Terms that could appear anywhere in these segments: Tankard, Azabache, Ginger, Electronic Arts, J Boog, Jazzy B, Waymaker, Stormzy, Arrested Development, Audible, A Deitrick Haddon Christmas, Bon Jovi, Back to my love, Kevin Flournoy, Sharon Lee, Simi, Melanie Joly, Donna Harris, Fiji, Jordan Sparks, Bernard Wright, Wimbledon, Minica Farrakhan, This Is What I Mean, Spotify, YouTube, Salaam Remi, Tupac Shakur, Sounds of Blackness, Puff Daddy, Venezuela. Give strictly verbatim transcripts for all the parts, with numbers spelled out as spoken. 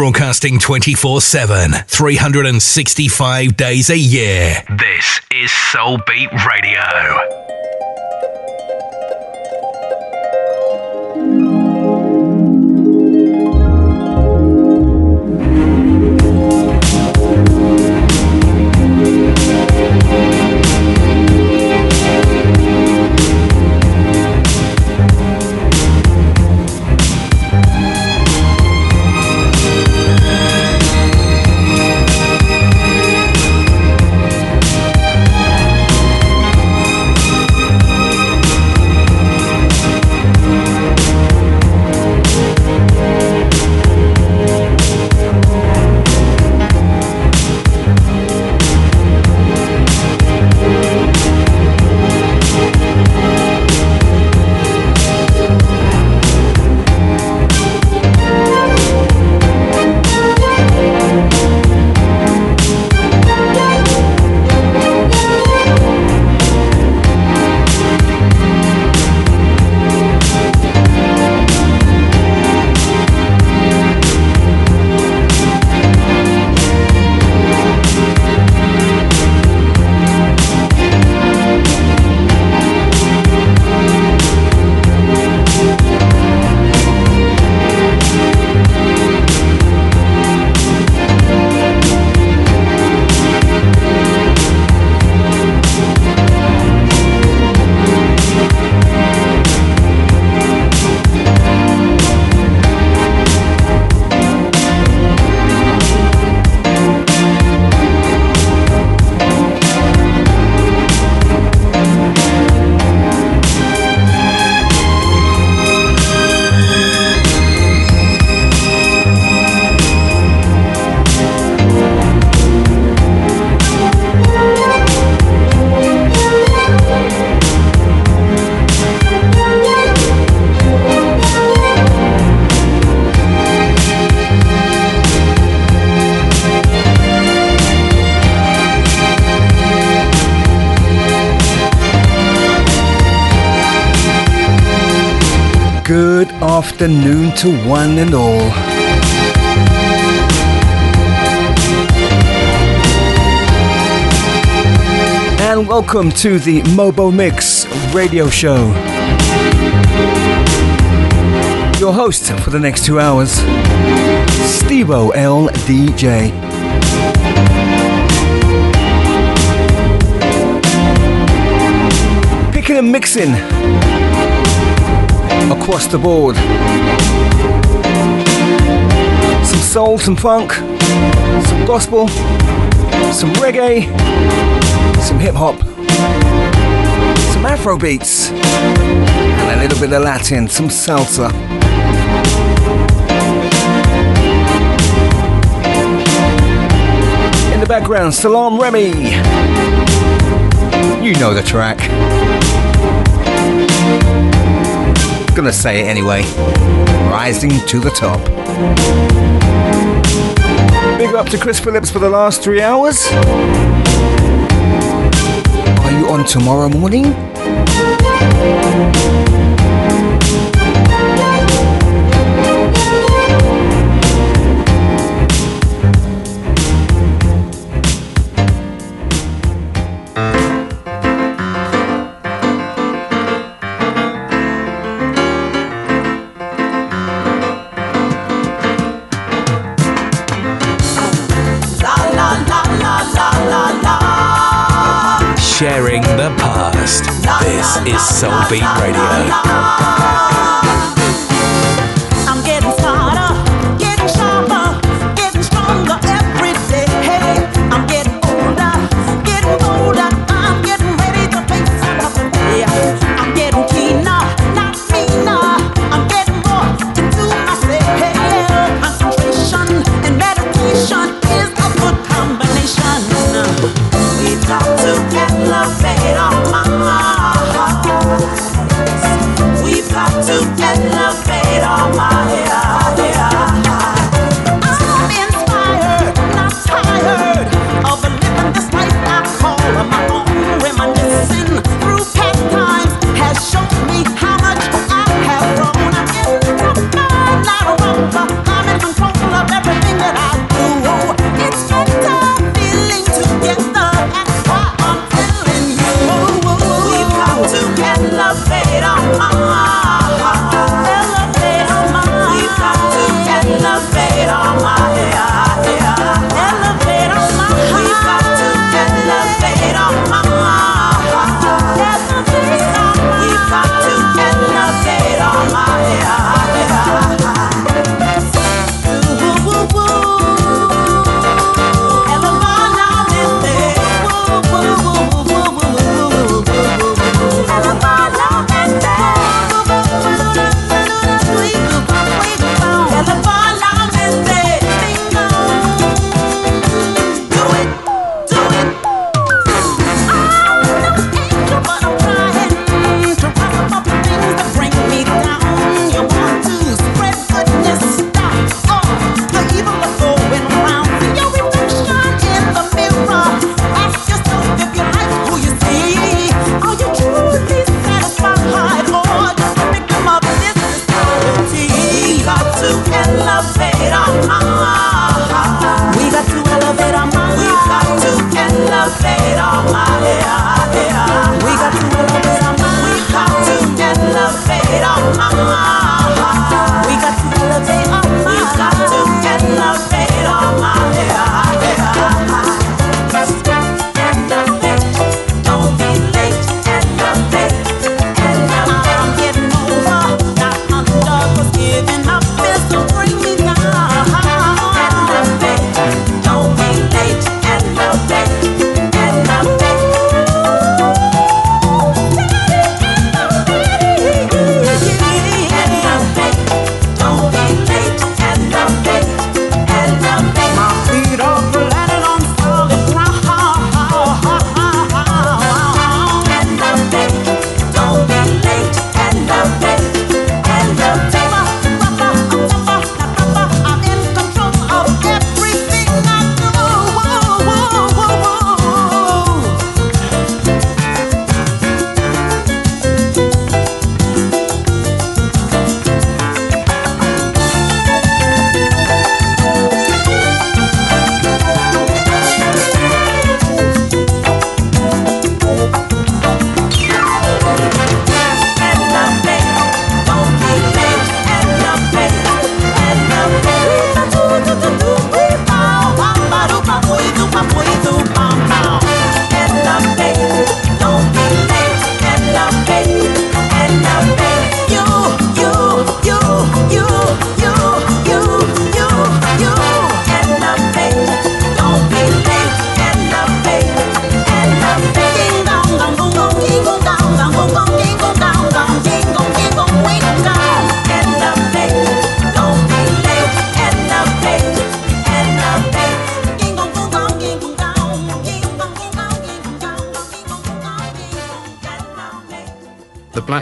broadcasting twenty-four seven, three hundred sixty-five days a year. This is Soul Beat Radio. Afternoon to one and all. And welcome to the Mobo Mix Radio Show. Your host for the next two hours, Stevo L D J. Picking and mixing across the board. Some soul, some funk, some gospel, some reggae, some hip hop, some afro beats, and a little bit of Latin, some salsa. In the background, Salaam Remi. You know the track. Gonna say it anyway. Rising to the top. Big up to Chris Phillips for the last three hours. Are you on tomorrow morning? Sharing the past. This is Soul Beat Radio. I'm getting smarter. We've got to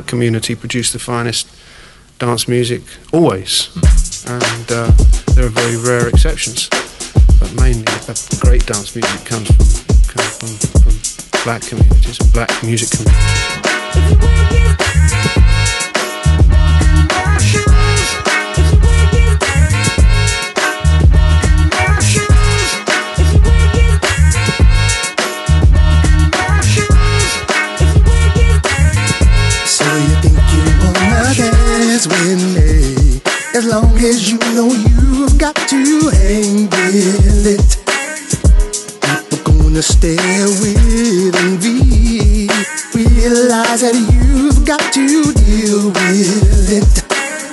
Community produce the finest dance music always, and uh, there are very rare exceptions, but mainly the great dance music comes from, comes from, from black communities and black music communities. With me, as long as you know you've got to hang with it, people gonna stay with envy. Realize that you've got to deal with it.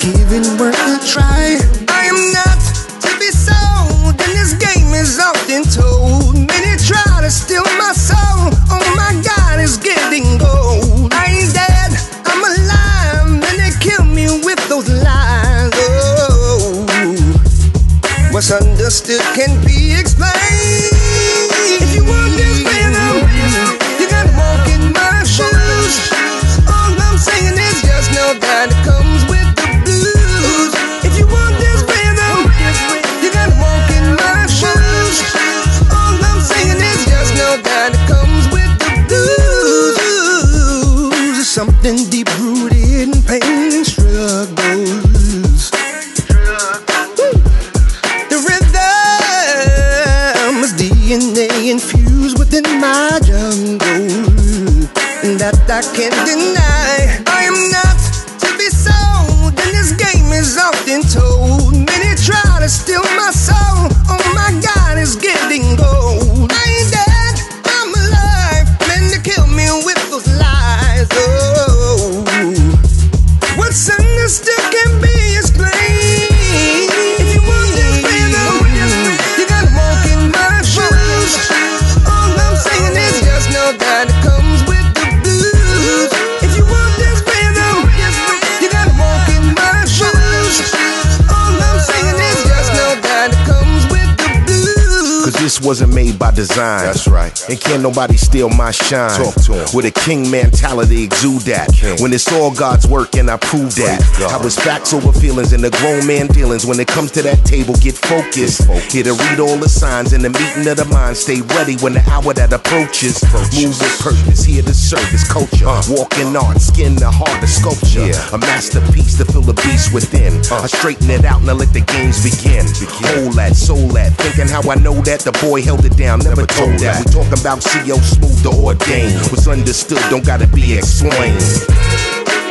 Giving work a try. I am not to be sold, and this game is often told. Many try to steal my soul. Oh my God, it's getting old. I ain't dead. What's understood can be explained. If you want this rhythm, you gotta walk in my shoes. All I'm saying is just know that it comes with the blues. If you want this rhythm, you gotta walk in my shoes. All I'm saying is just know that it comes with the blues. Something deep rooted in pain, struggle. Infused within my jungle, and that I can't deny. I am not to be sold, and this game is often told. Many try to steal my soul. Oh my God, it's getting old. I ain't dead, I'm alive. Men to kill me with those lies. Oh, what's understood can be explained. This wasn't made by design. That's right. And can't nobody steal my shine. Talk to him. With a king mentality, exude that. King. When it's all God's work, and I prove that. I was facts over feelings and the grown man dealings. When it comes to that table, get focused. Focus. Here to read all the signs in the meeting of the mind. Stay ready when the hour that approaches. approaches. Move with purpose. Here to service culture. Uh. Walk in art, skin the heart of sculpture. Yeah. A masterpiece to fill the beast within. Uh. I straighten it out and I let the games begin. begin. Hold that, soul that. Thinking how I know that the boy held it down, never, never told that. that. We talking about C O Smooth or ordained. What's understood don't gotta be explained.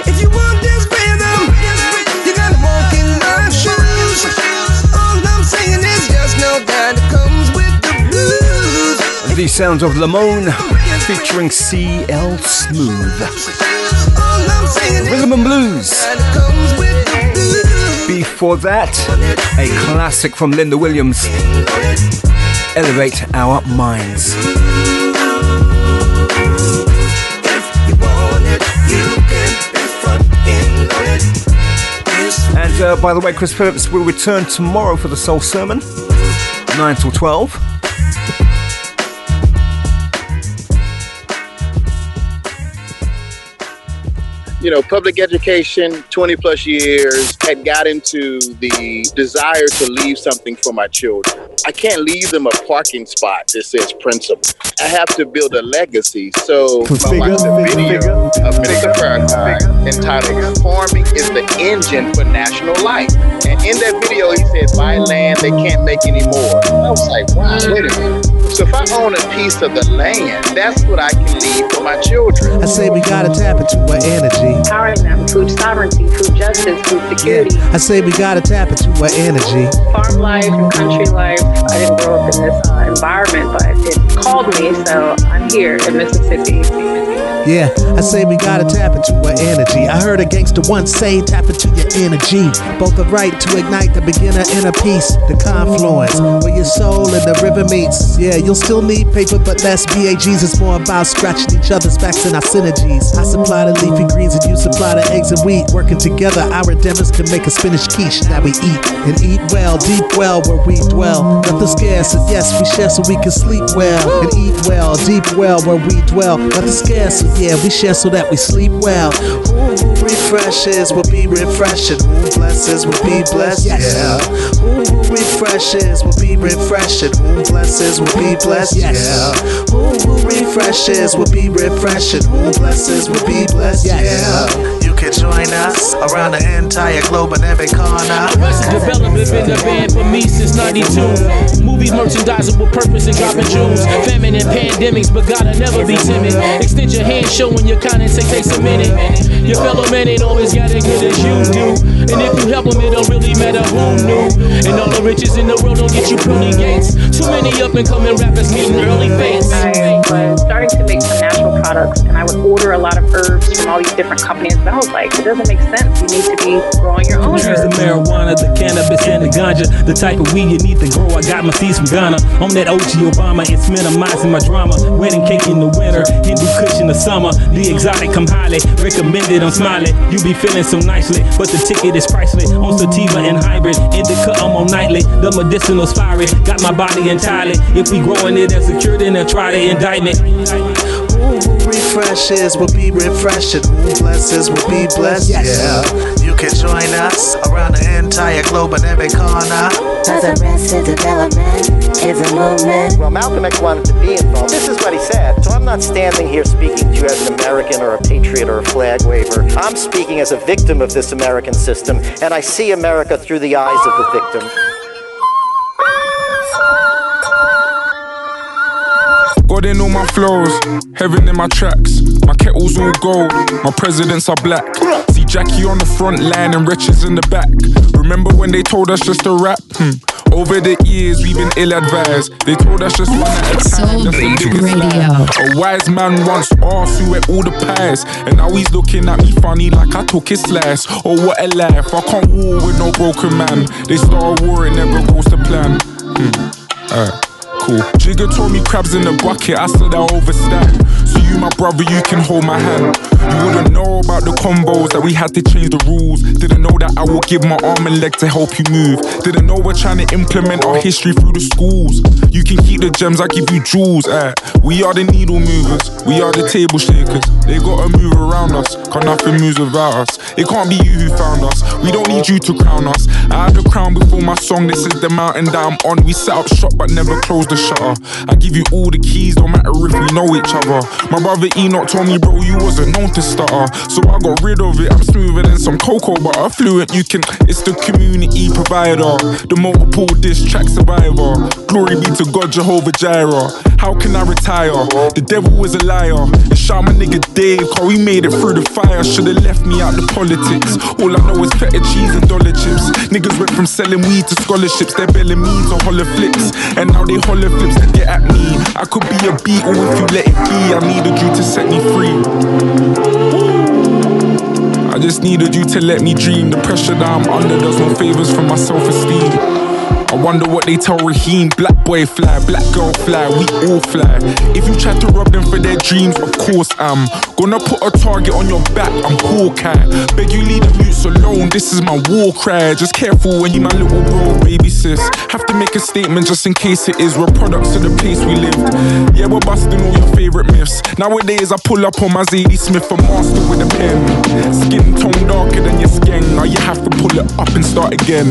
If you want this rhythm, the sounds of Lamone featuring C L Smooth. Rhythm and Blues. Before that, a classic from Linda Williams, Elevate Our Minds. And uh, by the way, Chris Phillips will return tomorrow for the Soul Sermon, nine till twelve. You know, public education, twenty plus years, had got into the desire to leave something for my children. I can't leave them a parking spot that says principal. I have to build a legacy. So I watched a video of Minica Farrakhan entitled "Farming is the Engine for National Life." And in that video, he said, buy land, they can't make any more. And I was like, wow, wait a minute. So if I own a piece of the land, that's what I can leave for my children. I say we gotta tap into our energy. Empowering them, food sovereignty, food justice, food security. Yeah. I say we gotta tap into our energy. Farm life and country life. I didn't grow up in this uh, environment, but it called me, so I'm here in Mississippi. Yeah, I say we gotta tap into our energy. I heard a gangster once say, tap into your energy. Both the right to ignite the beginner inner peace, the confluence where your soul and the river meets. Yeah, you'll still need paper, but less B A Gs. It's more about scratching each other's backs and our synergies. I supply the leafy greens and you supply the eggs and wheat. Working together, our endeavors can make a spinach quiche that we eat. And eat well, deep well, where we dwell. Nothing scarce, and yes, we share so we can sleep well. And eat well, deep well, where we dwell. Nothing scarce, yeah, we share so that we sleep well. Who refreshes will be refreshing. Who blesses will be blessed. Yeah. Who refreshes will be refreshing. Who blesses will be blessed. Yeah. Who refreshes will be refreshing. Who blesses will be blessed. Yeah. You can join us around the entire globe and every corner. Arrested Development been a band for me since ninety-two. Movies, merchandising with purpose and dropping jewels. Famine and pandemics, but gotta never be timid. Extend your hand. Showing your kindness, it takes a minute. Your fellow man ain't always got as good as you do. And if you help them, it don't really matter who knew. And all the riches in the world don't get you pearly gates. Too many up and coming rappers meeting early fates. I was starting to make some natural products, and I would order a lot of herbs from all these different companies. And I was like, it doesn't make sense. You need to be growing your own herbs. Here's the marijuana, the cannabis, and the ganja. The type of weed you need to grow. I got my seeds from Ghana. I'm that O G Obama. It's minimizing my drama. Wedding cake in the winter, Hindu kush in the summer. Summer, the exotic, I'm highly recommended, I'm smiling. You be feeling so nicely, but the ticket is priceless. On sativa and hybrid, indica, I'm on nightly. The medicinal spirit, got my body entirely. If we growing it and secure, then they'll try the indictment. Who refreshes will be refreshing. Who blesses will be blessed. Yeah, you can join us around the entire globe and every corner. Cause Arrested Development is a movement. Well, Malcolm X wanted to be involved. This is what he said. So I'm not standing here speaking to you as an American or a patriot or a flag waver. I'm speaking as a victim of this American system, and I see America through the eyes of the victim. God in all my flows, heaven in my tracks. My kettle's all gold, my presidents are black. See Jackie on the front line and wretches in the back. Remember when they told us just to rap? Hmm. Over the years we've been ill-advised. They told us just one at a time. Soul Beat Radio. A wise man once asked who ate all the pies, and now he's looking at me funny like I took his slice. Oh, what a life, I can't war with no broken man. They start a war, it never goes to plan. Hmm, alright. Cool. Jigger told me crabs in the bucket, I said I overstand. So you my brother, you can hold my hand. You wouldn't know about the combos that we had to change the rules. Didn't know that I would give my arm and leg to help you move. Didn't know we're trying to implement our history through the schools. You can keep the gems, I give you jewels. eh. We are the needle movers, we are the table shakers. They gotta move around us, cause nothing moves without us. It can't be you who found us, we don't need you to crown us. I had a crown before my song, this is the mountain that I'm on. We set up shop but never closed the shutter. I give you all the keys, don't matter if we know each other. My brother Enoch told me, bro, you wasn't known to stutter. So I got rid of it, I'm smoother than some cocoa butter. Fluent, you can, it's the community provider. The multiple dish track survivor. Glory be to God, Jehovah Jireh. How can I retire? The devil is a liar. And shout my nigga Dave, cause we made it through the fire. Should've left me out the politics. All I know is feta cheese and dollar chips. Niggas went from selling weed to scholarships. They're belling me to holler flicks. And now they holler full of flips that get at me. I could be a beetle if you let it be. I needed you to set me free. I just needed you to let me dream. The pressure that I'm under does no favours for my self-esteem. I wonder what they tell Raheem. Black boy fly, black girl fly, we all fly. If you try to rob them for their dreams, of course I'm gonna put a target on your back, I'm Hawkeye. Beg you leave the mutes alone, this is my war cry. Just careful when you my little bro, baby sis. Have to make a statement just in case it is. We're products of the place we lived. Yeah, we're busting all your favourite myths. Nowadays I pull up on my Zadie Smith, a master with a pen. Skin tone darker than your skin. Now you have to pull it up and start again.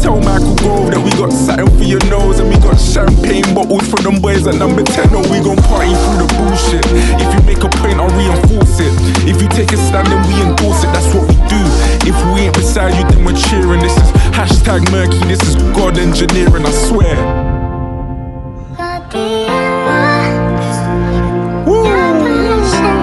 Tell Michael Grove that we got satin for your nose and we got champagne bottles for them boys at number ten. Oh, we gon' party through the bullshit. If you make a point, I'll reinforce it. If you take a stand, then we endorse it. That's what we do. If we ain't beside you, then we're cheering. This is hashtag murky. This is God engineering, I swear. Woo.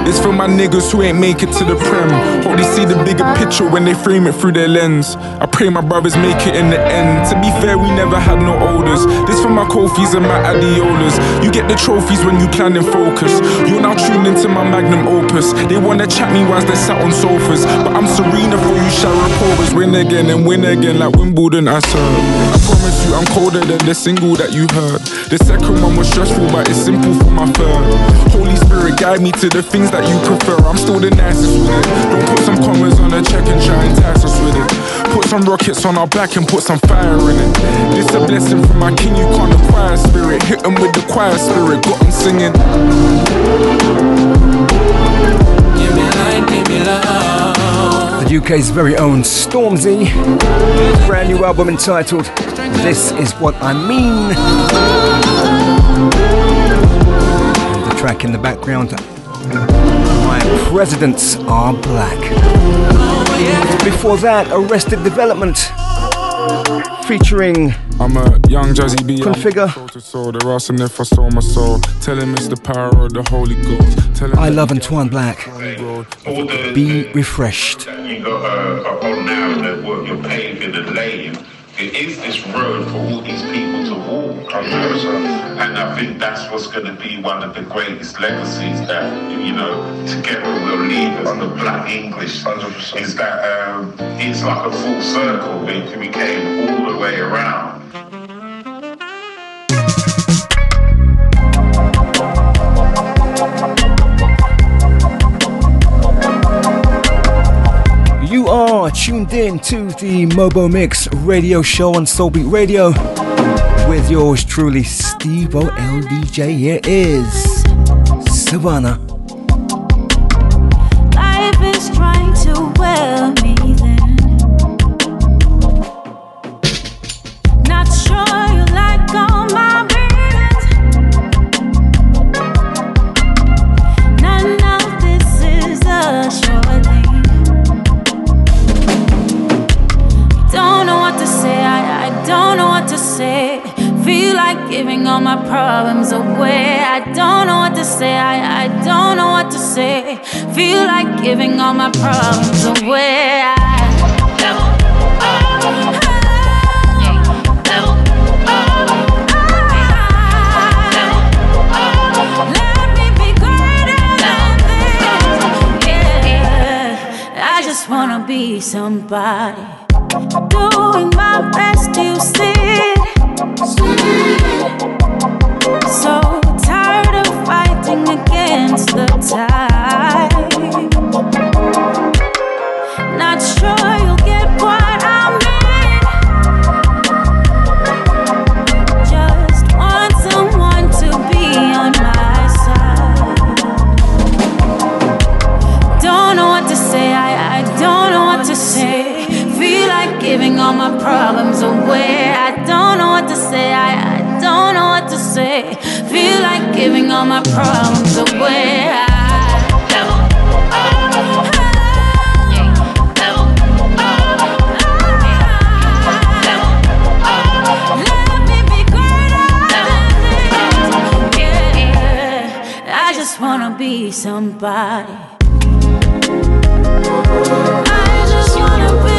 It's for my niggas who ain't make it to the prem. Hope they see the bigger picture when they frame it through their lens. I pray my brothers make it in the end. To be fair, we never had no orders. This for my Kofis and my Adiolas. You get the trophies when you plan and focus. You're now tuned into my magnum opus. They wanna chat me whilst they sat on sofas, but I'm Serena for you Sharapovas. Win again and win again like Wimbledon, I serve. I promise you I'm colder than the single that you heard. The second one was stressful but it's simple for my third. Holy Spirit guide me to the things that you prefer. I'm still the nicest with it. Don't put some commas on a check and try and tax us with it. Put some rockets on our back and put some fire in it. This a blessing from my king, you can't acquire spirit. Hit them with the choir spirit, got them singing. Give me light, give me love. The U K's very own Stormzy. Brand new album entitled This Is What I Mean. And the track in the background, My Presidents Are Black. Before that, Arrested Development featuring I'm a young Jazzy B. Configure. I love Antoine Black. Be refreshed. You got up on now that work you're paying for the lane. It is this road for all these people to walk, and I think that's what's going to be one of the greatest legacies that, you know, together we'll leave as the Black English, one hundred percent. Is that um, it's like a full circle. We came all the way around. You are tuned in to the Mobo Mix Radio Show on Soul Beat Radio with yours truly, Stevo L D J. Here is Savannah. Life is trying to wear me down. Not sure you like all my reasons. None of this is a sure thing. Say, feel like giving all my problems away. I don't know what to say. I, I don't know what to say. Feel like giving all my problems away. I, oh, oh. I just wanna be somebody, doing my best to see. So tired of fighting against the tide. Not sure you'll get what I mean. Just want someone to be on my side. Don't know what to say. I don't know what to say. Feel like giving all my problems away. I don't know what to say. I, I don't know what to say. Feel like giving all my problems away. I let me be greater than this. Yeah, I just wanna be somebody. I just wanna be,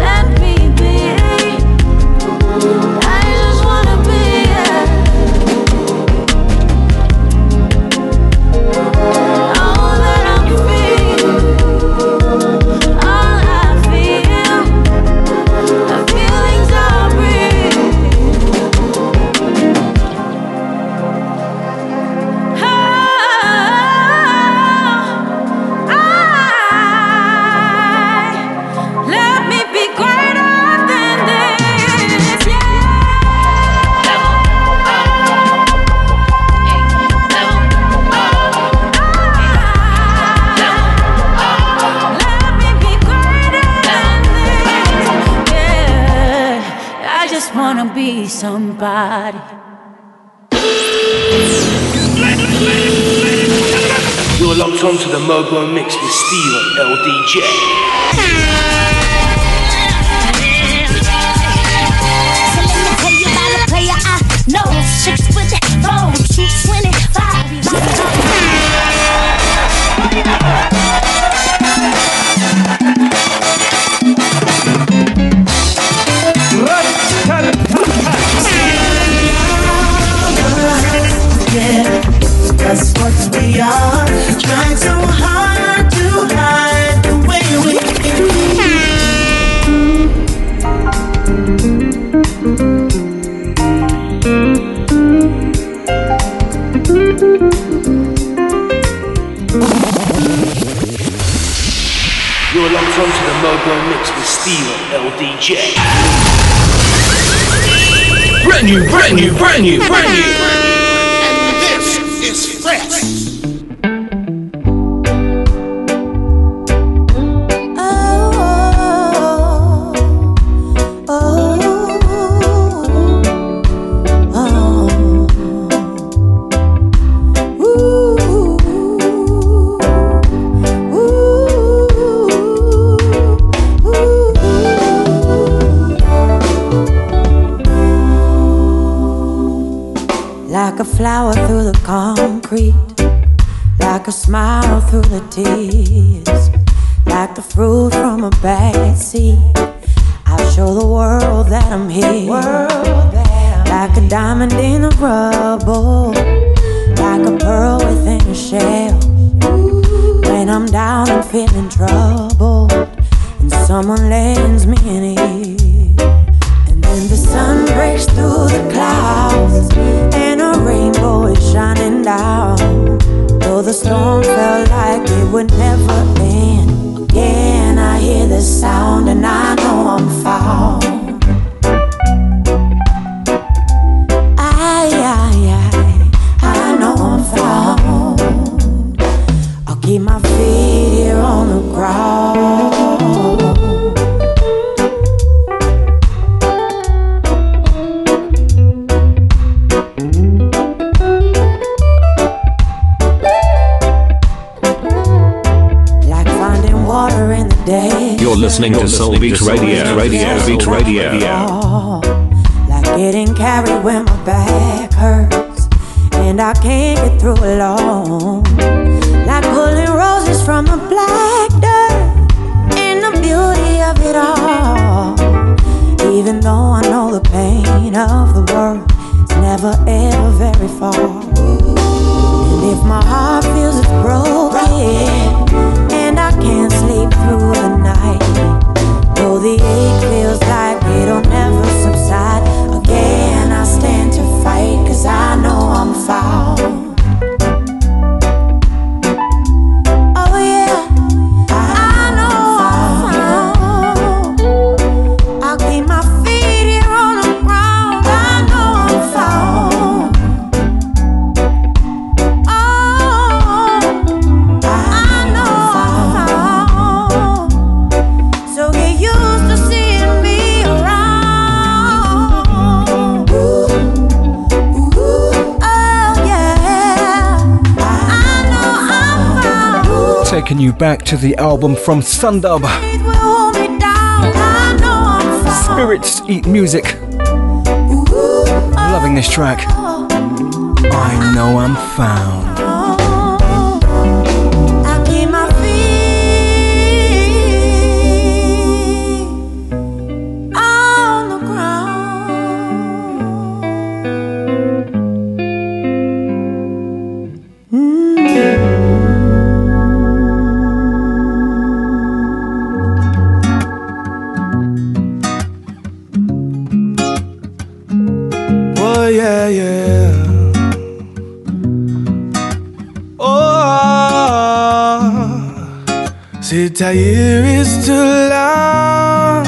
let me be. I just wanna be. just wanna be somebody. You're locked on to the Mobo Mix with Stevo L D J. No, six with that phone, two twenty five. Yeah, that's what we are. Trying so hard to hide the way we feel. You're locked onto the Mobo Mix with Stevo L D J. Brand new, brand new, brand new, brand new. And this is fresh. Flower through the concrete, like a smile through the tears, like the fruit from a bad seed. I'll show the world that I'm here, like a diamond in the rubble, like a pearl within a shell. When I'm down and feeling troubled, and someone lends me an ear, and then the sun breaks through the clouds, and a rainbow is shining down. Though the storm felt like it would never end, again I hear the sound and I know I'm found. Aye, aye, aye, I know I'm found. I'll keep my feet here on the ground. You're listening You're to Soul listening Beat to Soul Radio, Radio, Beat Radio. Like getting carried when my back hurts and I can't get through alone. Like pulling roses from the black dirt and the beauty of it all. Even though I know the pain of the world is never ever very far. And if my heart feels it's broken and I can't sleep through the night, though the ache feels like it'll never subside, again I stand to fight, cause I know I'm found. Taking you back to the album from Sundub Spirits, Eat Music. Loving this track, I Know I'm Found. A year is too long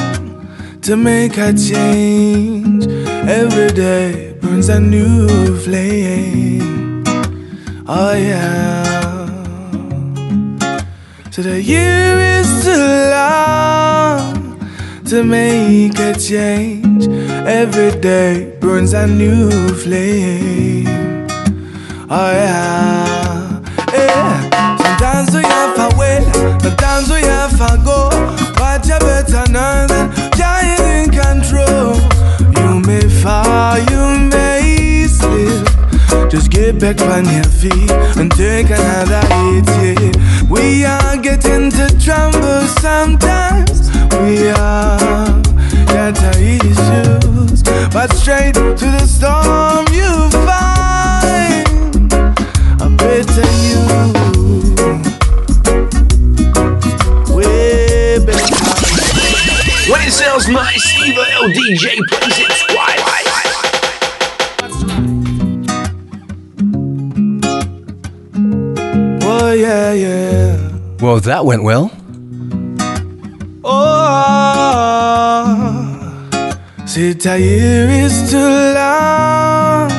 to make a change. Every day burns a new flame. Oh yeah. So the year is too long to make a change. Every day burns a new flame. Oh yeah, yeah. Sometimes we have a way, sometimes we have a go, but you better know that you're in control. You may fall, you may slip, just get back on your feet and take another hit, yeah. We are getting to trouble sometimes. We are, that's our issues. But straight to the storm you find a better you, way better. When it sounds nice, Stevo L D J plays it twice. Oh, yeah, yeah. Well, that went well. Oh, sit here is too long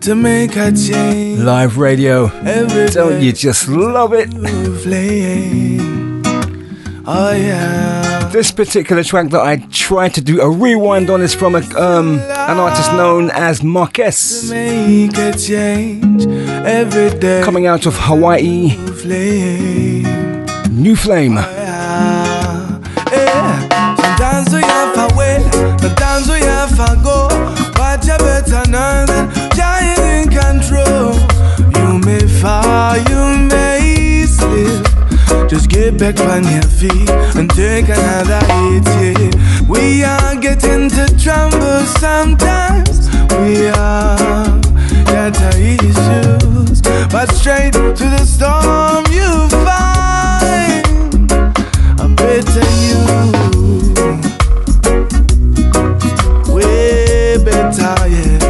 to make a change. Live radio. Every Don't you just love it? Oh, yeah. This particular track that I tried to do a rewind on is from a, um, an artist known as Marques. Make a change. Every day coming out of Hawaii, New Flame. New Flame. Oh, yeah. Yeah. Sometimes we have a way, sometimes we have a go, but you better know that you're in control. You may fall, you may slip, just get back on your feet and take another hit, yeah. We are getting to trouble sometimes. We are, that's our issue. But straight to the storm you find a better you, way better, yeah,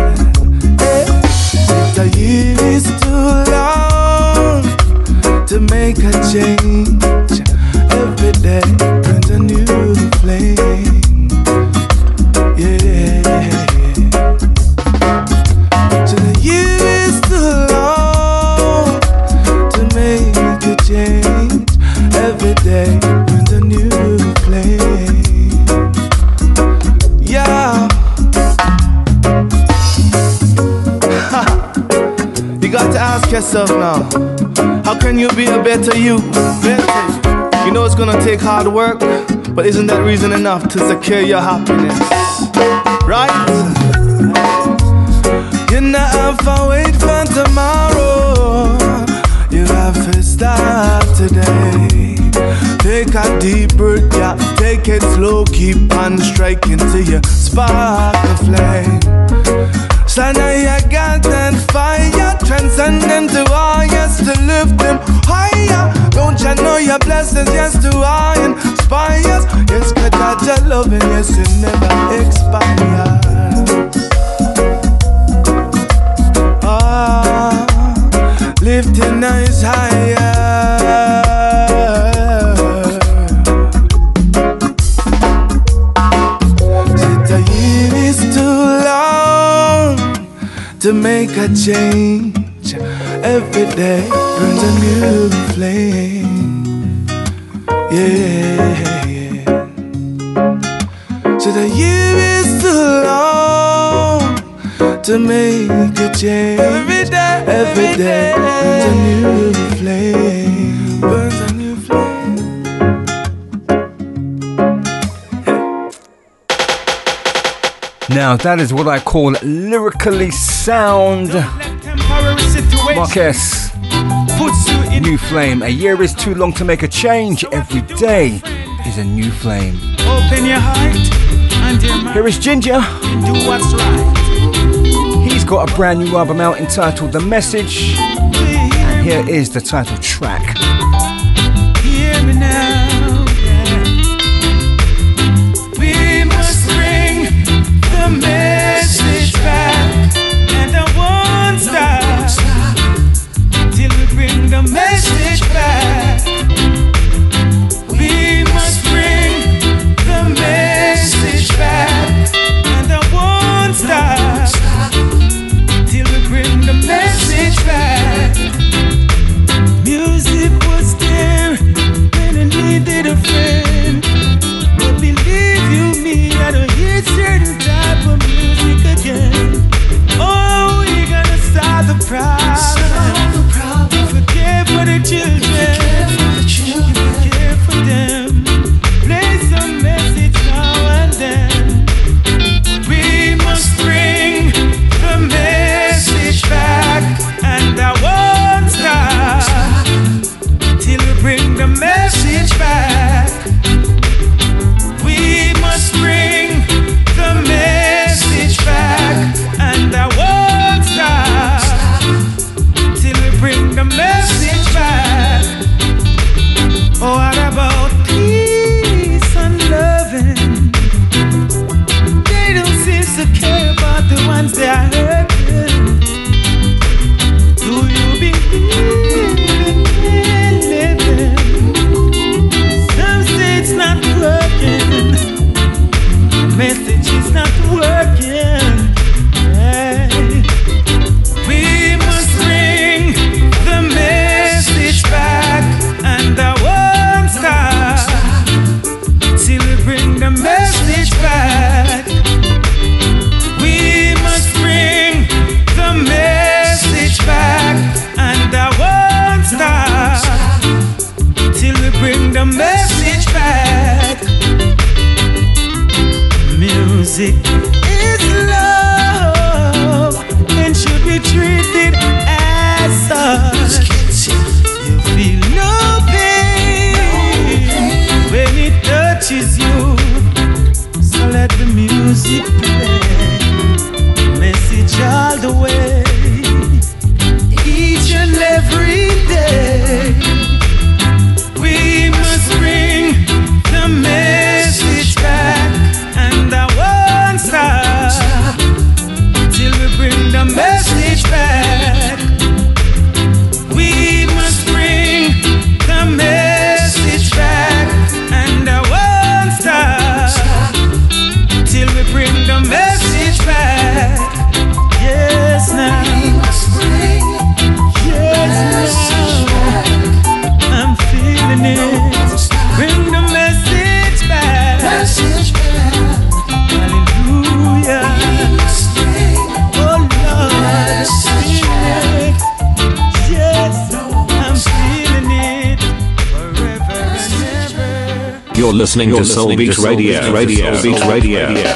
yeah. Better you is too long to make a change. Every day brings a new flame, yeah. To the you is too long change. Every day brings a new place. Yeah. You got to ask yourself now, how can you be a better you? Better. You know it's gonna take hard work, but isn't that reason enough to secure your happiness? Right? You not have to wait for tomorrow. You have to start today. Take a deep breath, yeah. Take it slow, keep on striking till you spark the flame. So now you got that fire, transcend them to all, yes, to lift them higher. Don't you know your blessings, yes, to all inspires. Yes, cause that your loving, yes, it never expires. Ah. Oh. Lifting us higher. Sit a year is too long to make a change. Every day brings a new flame. Yeah. Sit a year is too long to make a change. Every day, every day, burns a new flame, burns a new flame. Now that is what I call lyrically sound. Marques, New Flame. A year is too long to make a change. Every day is a new flame. Open your heart. Here is Ginger. Do what's right. Got a brand new album out entitled The Message, and here is the title track. Hear me now, yeah. We must bring the message back, and I won't stop till we bring the message back. We must bring the message back, and I won't stop the message back. Music was there when I needed You're listening You're to Soul listening Beat to Soul Radio, Beat Radio, Soul Beat Radio. Radio.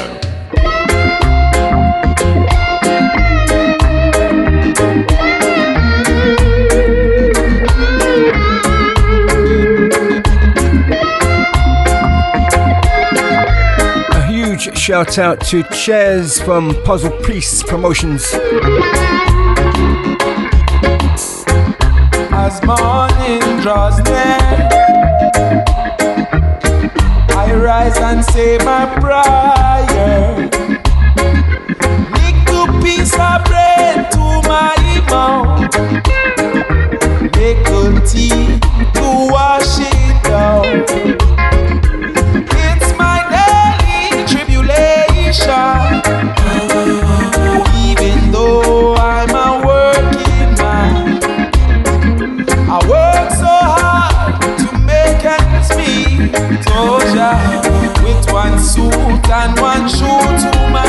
A huge shout out to Chaz from Puzzle Piece Promotions. As morning draws near, I rise and say my prayer. Make two pieces of bread to my mouth, make a tea to wash it down. It's my daily tribulation, even though I'm a working man. I work so hard to make ends meet. With one suit and one shoe to my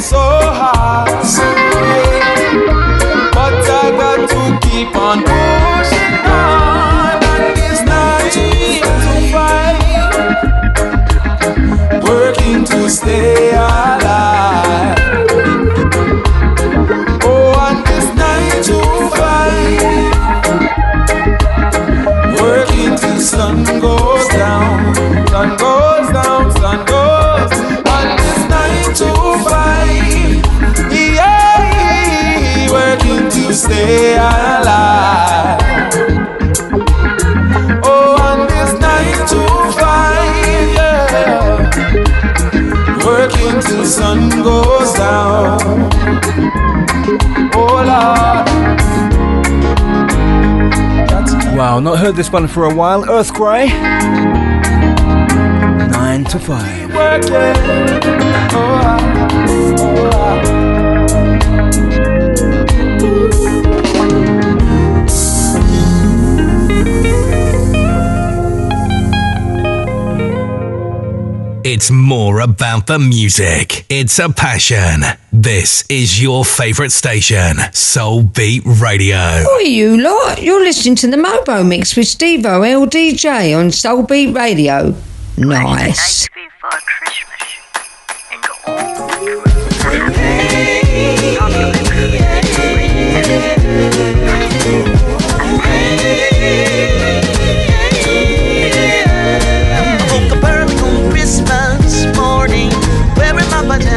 so hard, yeah. But I got to keep on pushing on, and it's not easy to fight, working to stay alive. Oh, and it's not to fight, working till sun goes down, sun goes down, sun goes. Stay alive. Oh, and this night to five, yeah. Working till the sun goes down. Oh, Lord. Wow, not heard this one for a while. Earth Cry. Nine to five. Working. Oh, I, oh, I. It's more about the music. It's a passion. This is your favourite station, Soul Beat Radio. Oi, you lot. You're listening to the Mobo Mix with Stevo L D J on Soul Beat Radio. Nice.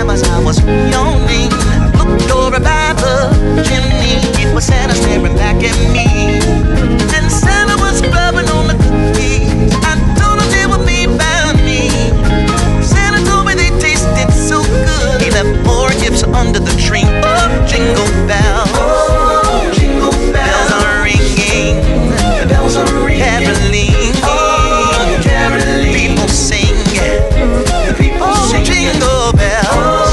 I was yawning, looked over by the chimney. It was Santa staring back at me, and Santa was rubbing on the cookies. I told him they were made by me. Santa told me they tasted so good. He left more gifts under the tree. Oh, jingle bells, oh, jingle bells, bells are ringing, the bells are ringing, caroling, oh, caroling. People sing, the people oh, sing, jingle bells.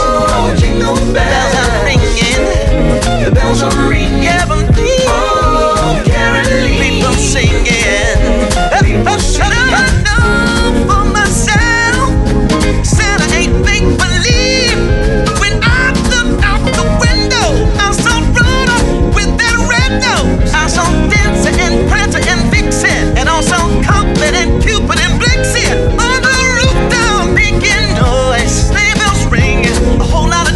The bells are ringing, the bells are ringing, everything. Oh, Caroline, people singing. People singing. I know for myself, said I ain't make believe. When I looked out the window, I saw Rhoda with that red nose. I saw Dancer and Prancer and Vixen, and also Cupid and Cupid and Blixen on the rooftop making noise. Sleigh bells ringing, a whole lot of.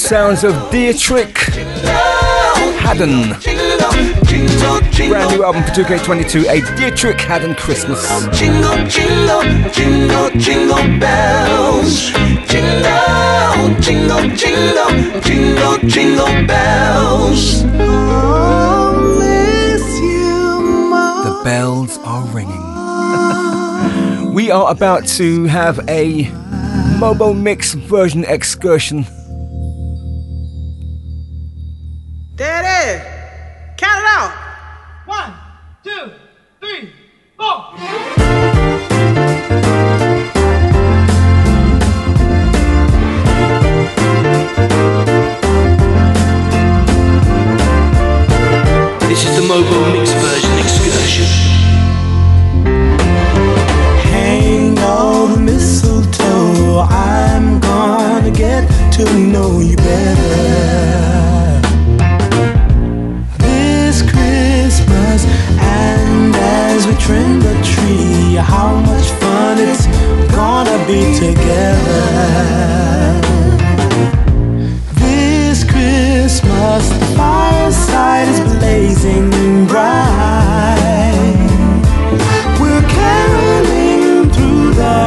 Sounds of Deitrick Haddon. Brand new album for two K twenty-two, A Deitrick Haddon Christmas. Jingle, jingle, jingle, jingle bells. Jingle, jingle, jingle, jingle, jingle bells. Oh, miss you more. The bells are ringing. We are about to have a Mobo Mix version excursion. To together. This Christmas, the fireside is blazing bright. We're caroling through the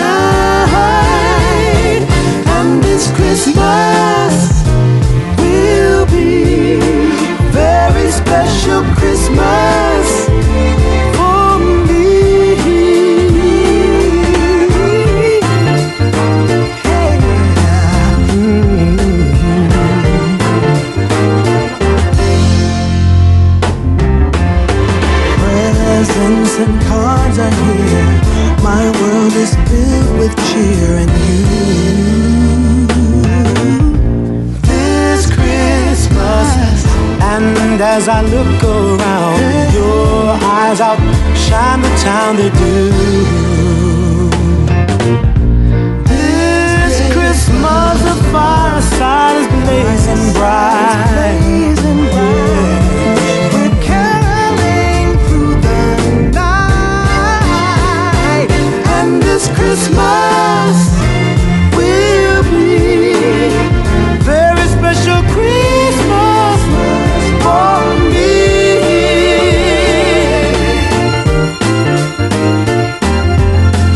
night, and this Christmas will be a very special Christmas. And cards are here. My world is filled with cheer and you. This Christmas, and as I look around, hey, your eyes outshine the town, they do. This hey, Christmas, the fireside is blazing bright. Is blazing bright. Yeah. Christmas will be a very special Christmas for me.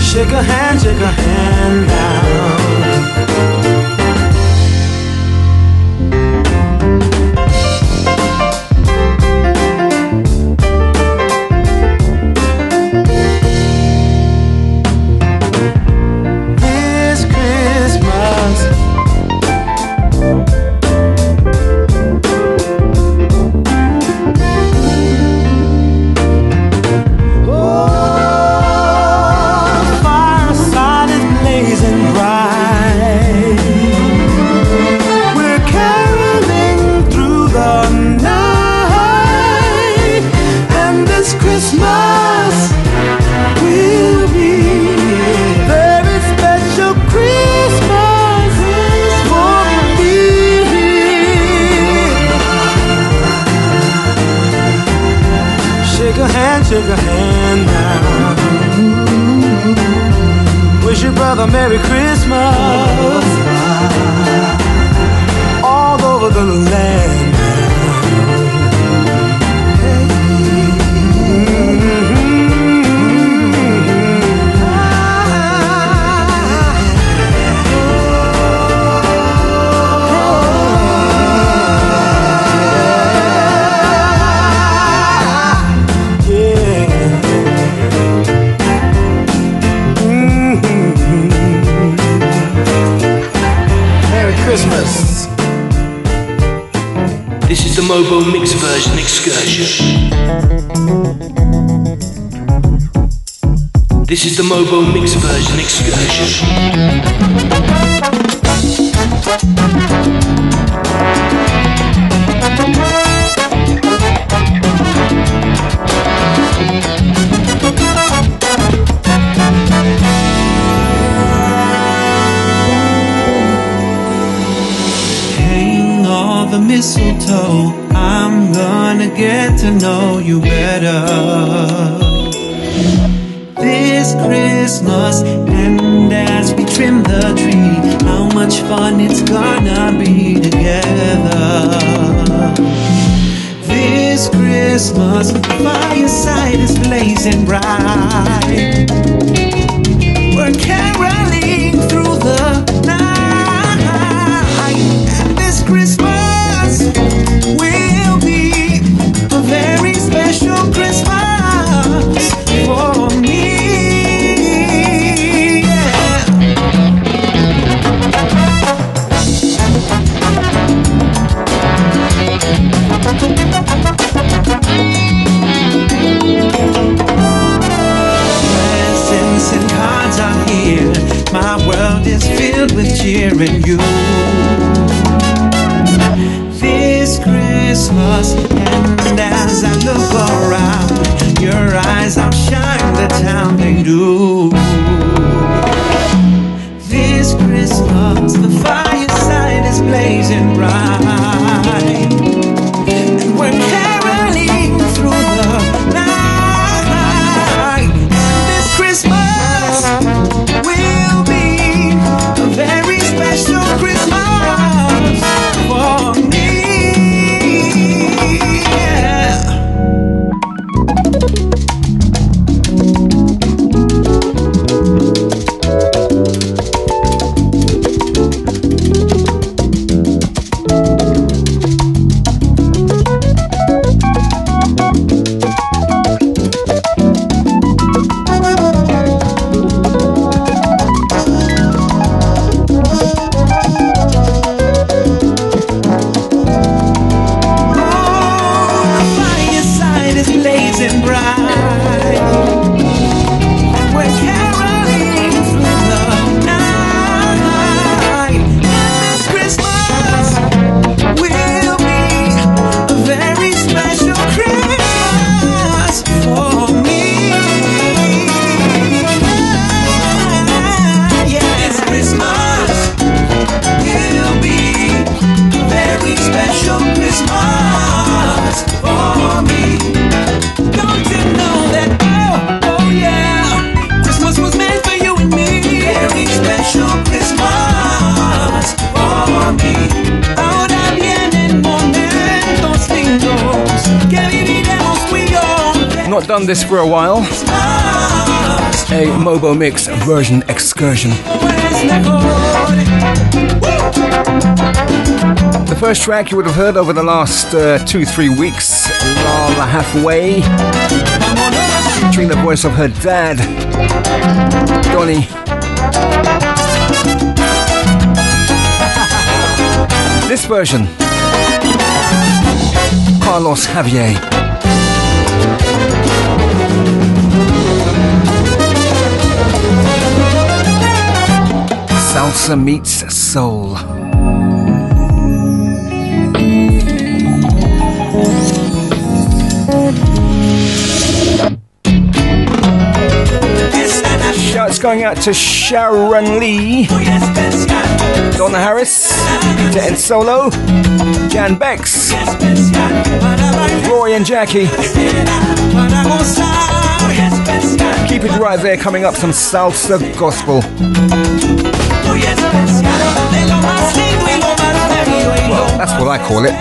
Shake a hand, shake a hand now. Shake a hand now. Wish your brother Merry Christmas all over the land. This is the Mobo Mix version excursion. This is the Mobo Mix version excursion. The mistletoe, I'm gonna get to know you better this Christmas, and as we trim the tree, how much fun it's gonna be together this Christmas. The fireside is blazing bright, we're caroling through the night, and this Christmas will be a very special Christmas for me. Presents and cards are here. My world is filled with cheer and you. This Christmas, and as I look around, your eyes outshine the town, they do. This Christmas, the fireside is blazing bright, and we're caroling through the night. And this Christmas will be done this for a while. A Mobo Mix version excursion. The first track you would have heard over the last uh, two, three weeks, La Halfway, featuring the voice of her dad, Johnny. This version, Carlos Javier. Salsa meets soul. Shouts going out to Sharon Lee, Donna Harris, Dead Solo, Jan Bex, Roy and Jackie. Keep it right there, coming up some salsa gospel. Well, that's what I call it.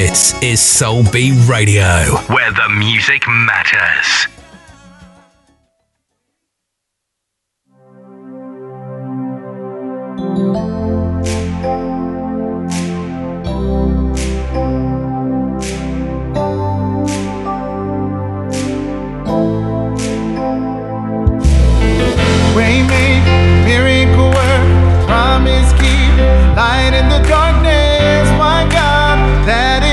This is Soul Beat Radio, where the music matters. Waymaker, miracle work, promise keep, light in the darkness, my God, that is.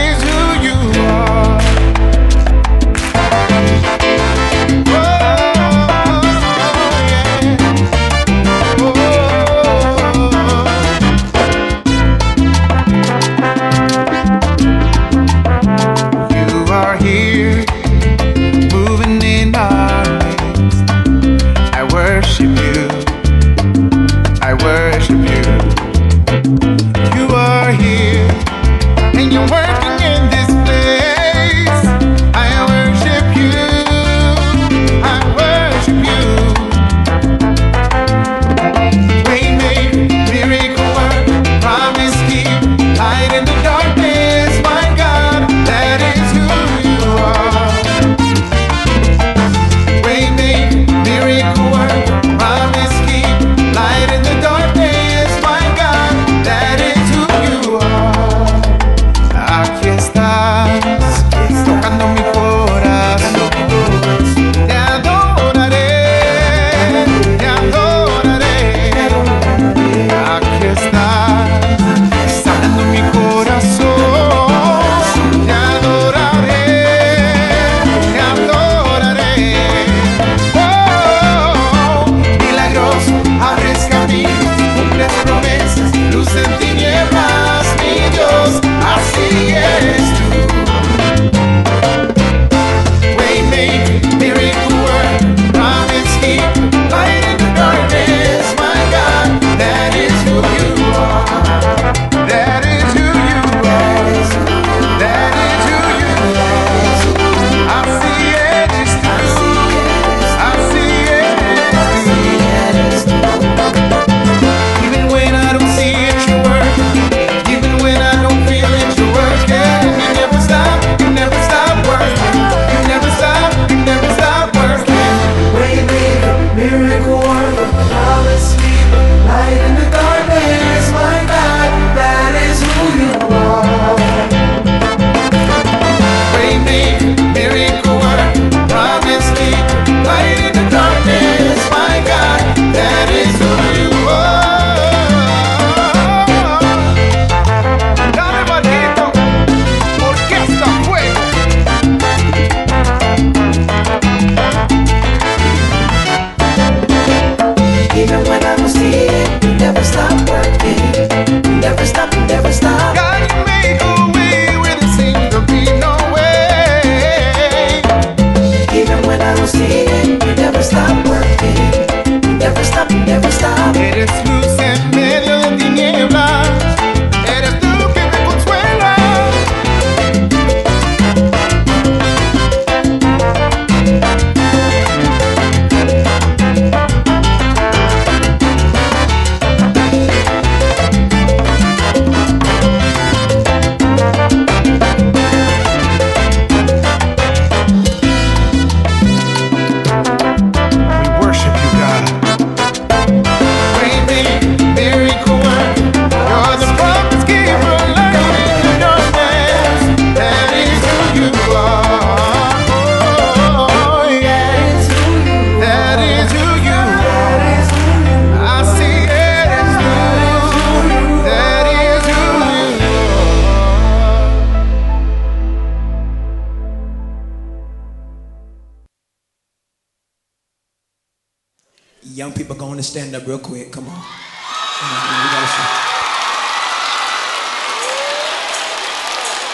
young people going to stand up real quick. Come on. Come on, man, we gotta show.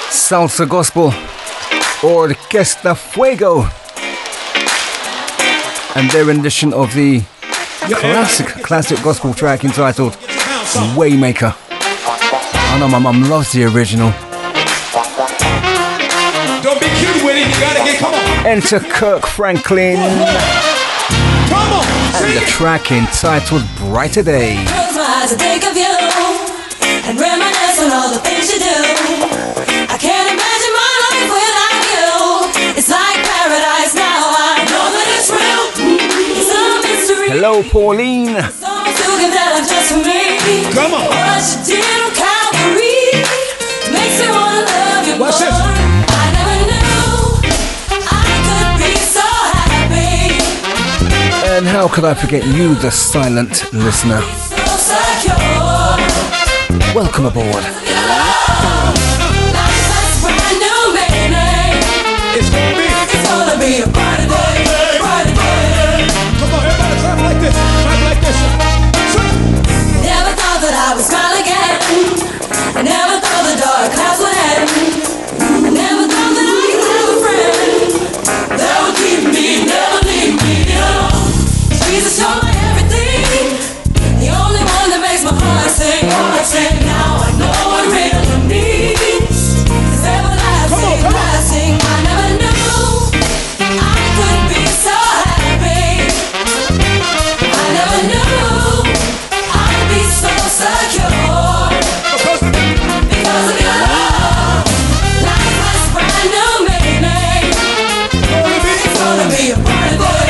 Salsa Gospel, Orquesta Fuego, and their rendition of the classic, classic gospel track entitled Waymaker. I know my mum loves the original. Don't be cute with it, you gotta get, come on. Enter Kirk Franklin. Come on, and the track entitled Brighter Day. Close my eyes and think of you, and reminisce on all the things you do. I can't imagine my life without you. It's like paradise now, I know that it's real. It's a mystery. Hello, Pauline. It's almost you give that up just for me. Come on. What you did on Calvary makes me want to love you more. Watch this. And how could I forget you, the silent listener? Welcome aboard. It's gonna be, it's gonna be a brighter day, brighter day. Come on, everybody, clap like this, clap like this. Never thought that I would smile again. I never thought the dark clouds would end. I never thought that I could have a friend that would keep me, never leave me alone. Jesus, you're my everything, the only one that makes my heart sing, heart sing. Now I know what really needs is everlasting blessing. I never knew I could be so happy. I never knew I'd be so secure because of your love. Life has brand new meaning. It's gonna be a brighter day. I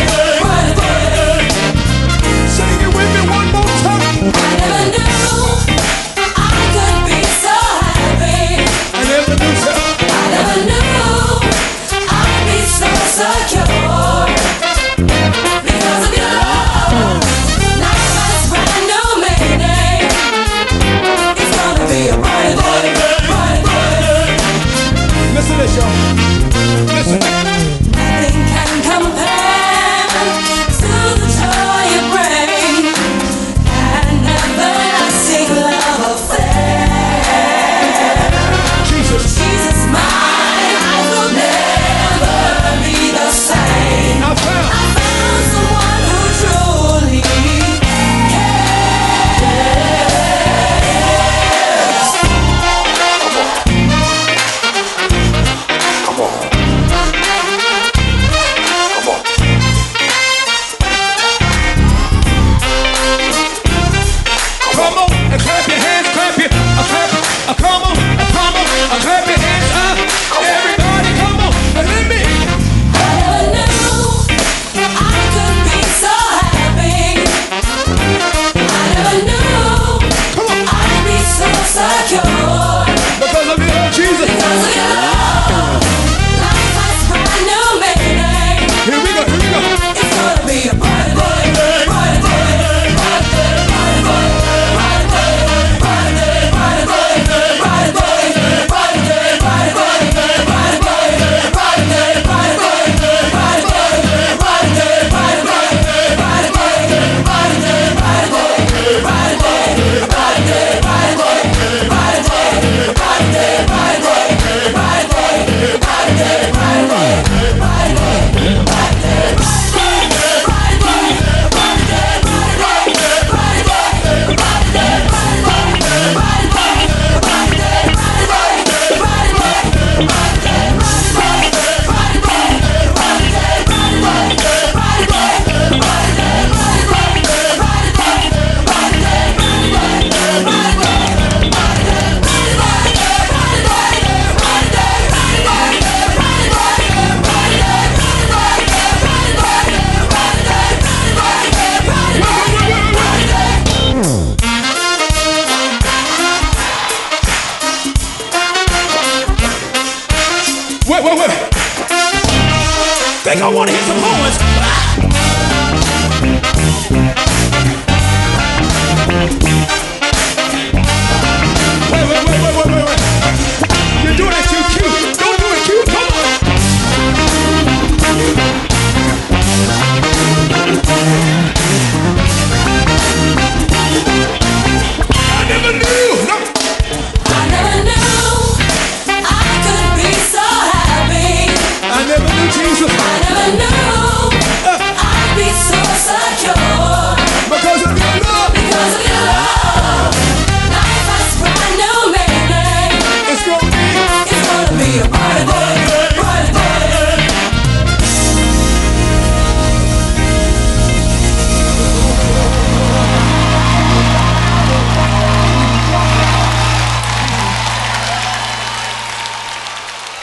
never knew I could be so happy. I never knew so. I never knew I'd be so secure because of your love. Life has brand new meaning. It's gonna be a brighter day, brighter day. Listen to this, y'all. Listen. Nothing can compare to the joy you bring.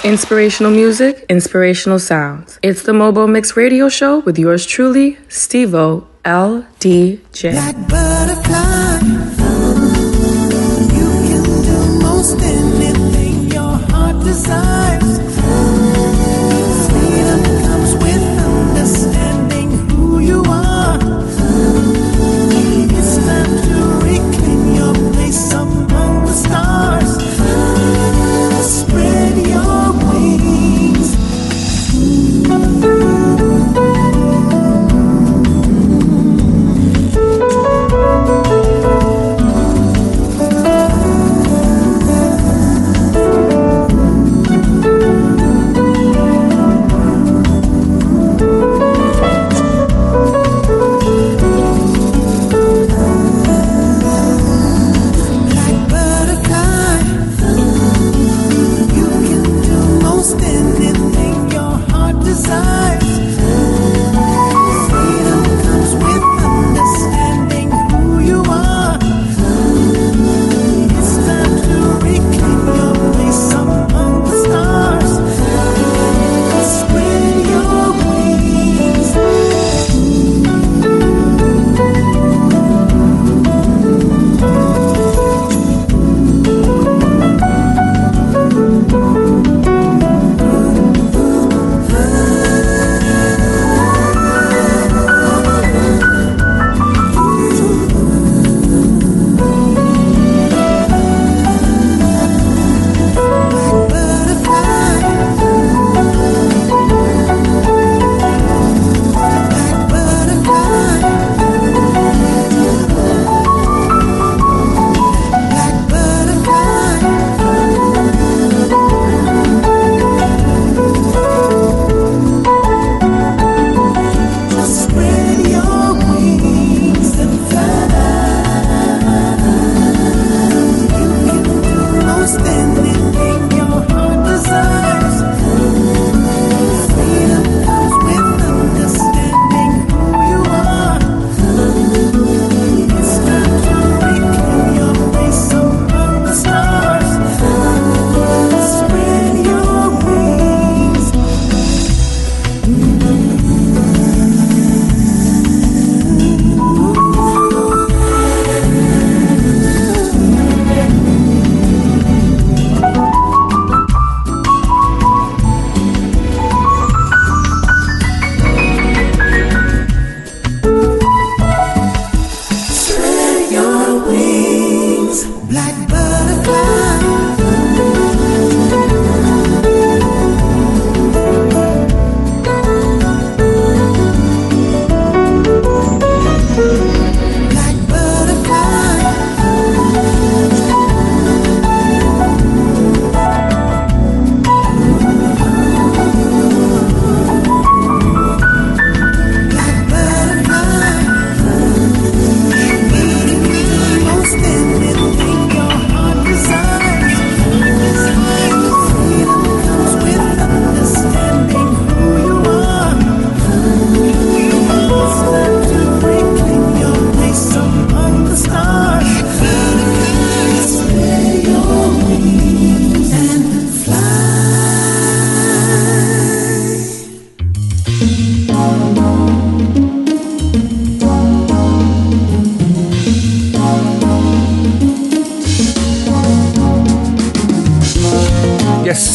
Inspirational music, inspirational sounds. It's the Mobo Mix Radio Show with yours truly, Stevo L D J. Like butterfly, you can do most anything your heart desires. Freedom comes with understanding who you are. It's time to reclaim your place among the stars. Spread your wings.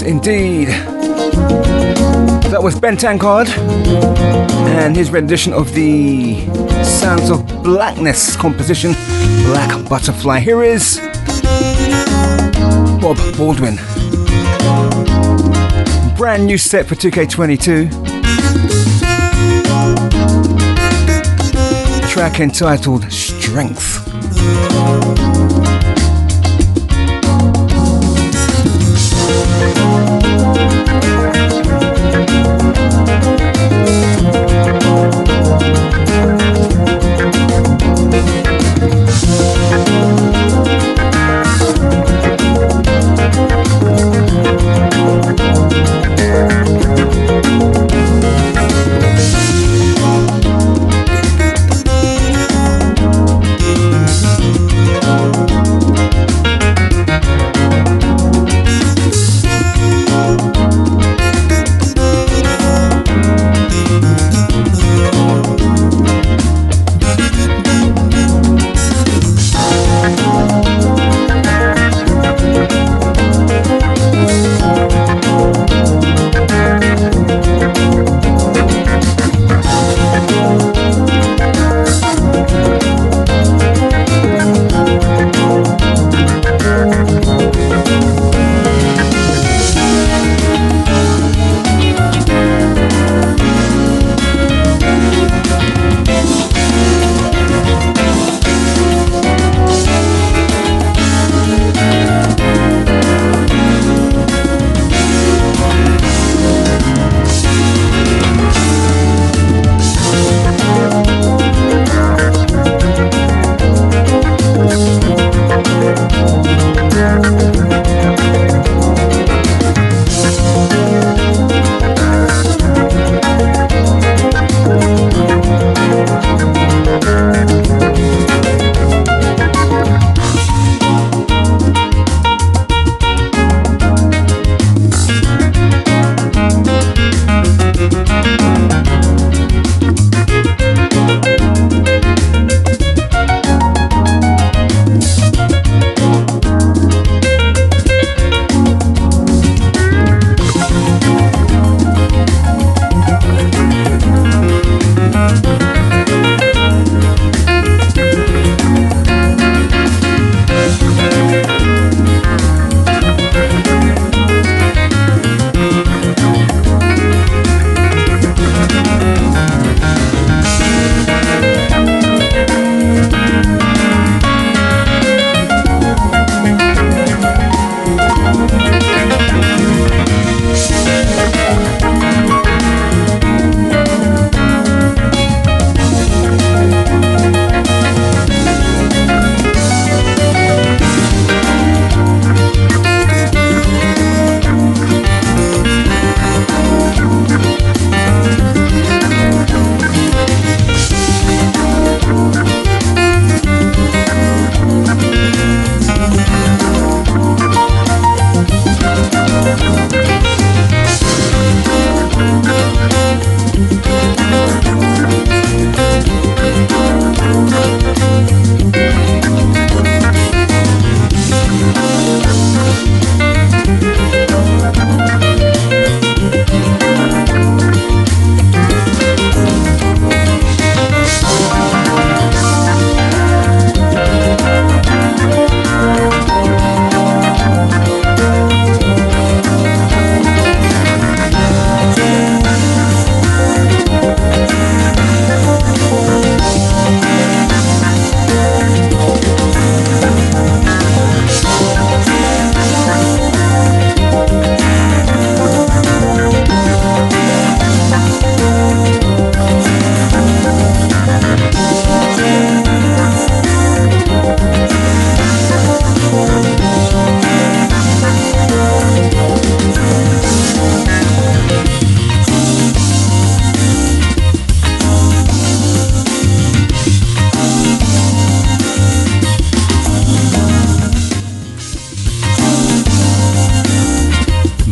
Indeed. That was Ben Tankard and his rendition of the Sounds of Blackness composition, Black Butterfly. Here is Bob Baldwin. Brand new set for two K twenty-two. Track entitled Strength.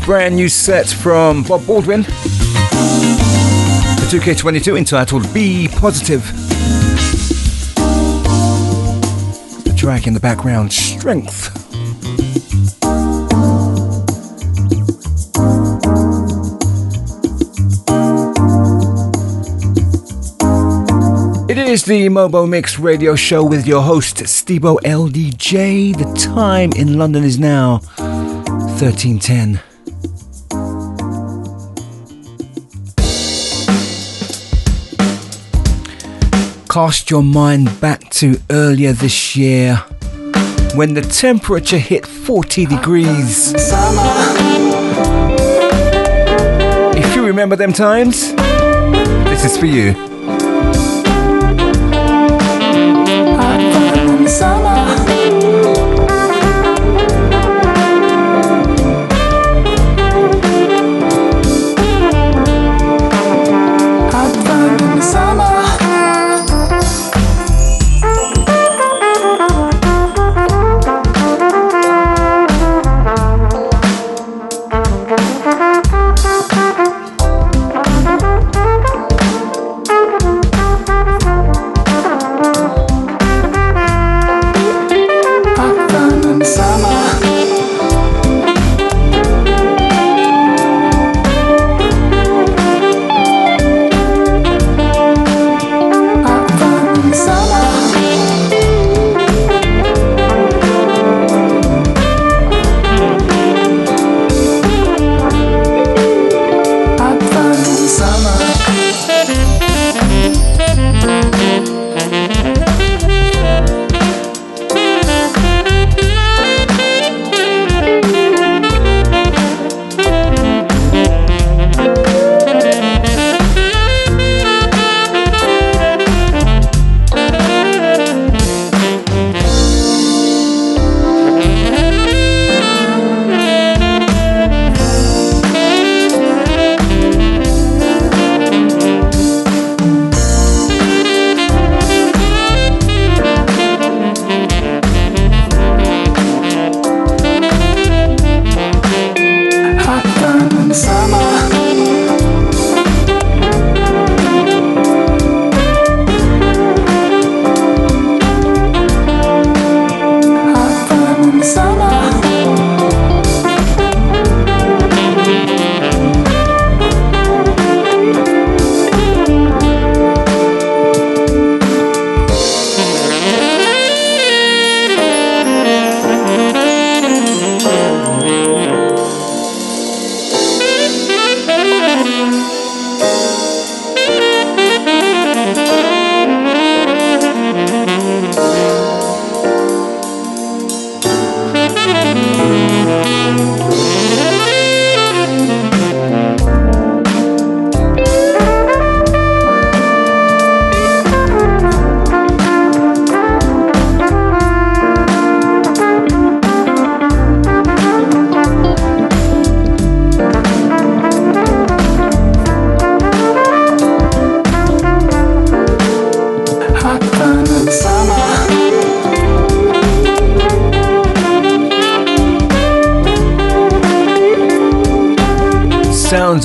brand new set from Bob Baldwin for two K twenty-two entitled Be Positive. The track in the background, Strength. It is the Mobo Mix Radio Show with your host, Stevo L D J. The time in London is now thirteen ten. Cast your mind back to earlier this year when the temperature hit forty degrees. If you remember them times, this is for you.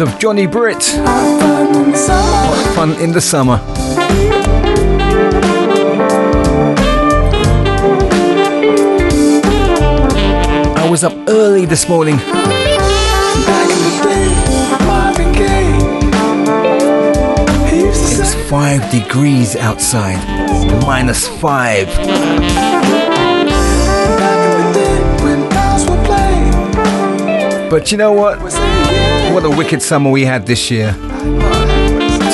Of Johnny Britt. What fun in the summer. I was up early this morning. It was five degrees outside, minus five. But you know what? What a wicked summer we had this year.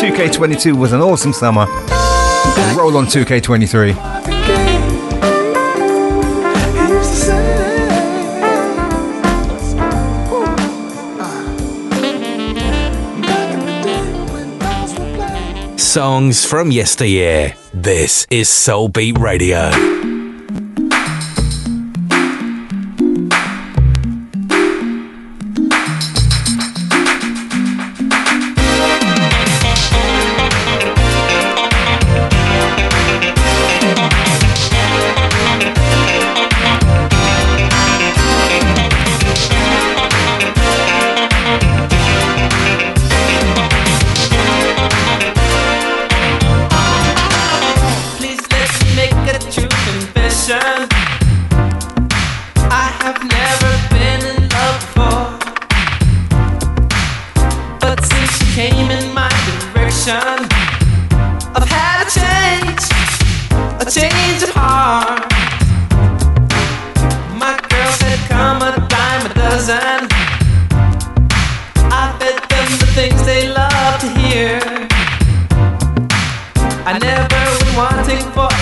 two K twenty-two was an awesome summer. Roll on two K twenty-three. Songs from yesteryear. This is Soul Beat Radio.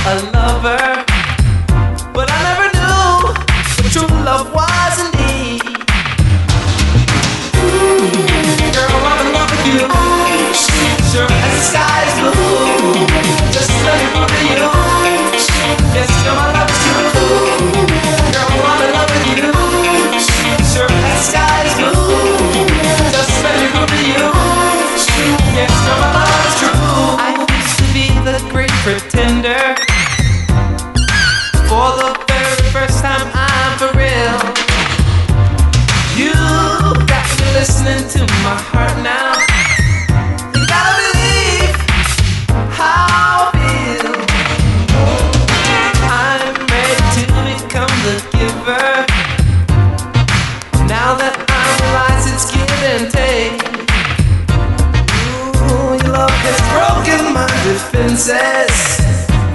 a lover, but I never knew what true love was indeed. Ooh, girl, I'm in love with you. Sure as the sky is blue, just looking for you. Yes, girl, my love is true. Girl, I'm in love with you. Sure as the sky is blue, just looking for you. Yes, girl, my love is true. I used to be the great pretender. For the very first time, I'm for real. You got me listening to my heart now. You gotta believe how I feel. I'm ready to become the giver. Now that I realize it's give and take. Ooh, your love has broken my defenses.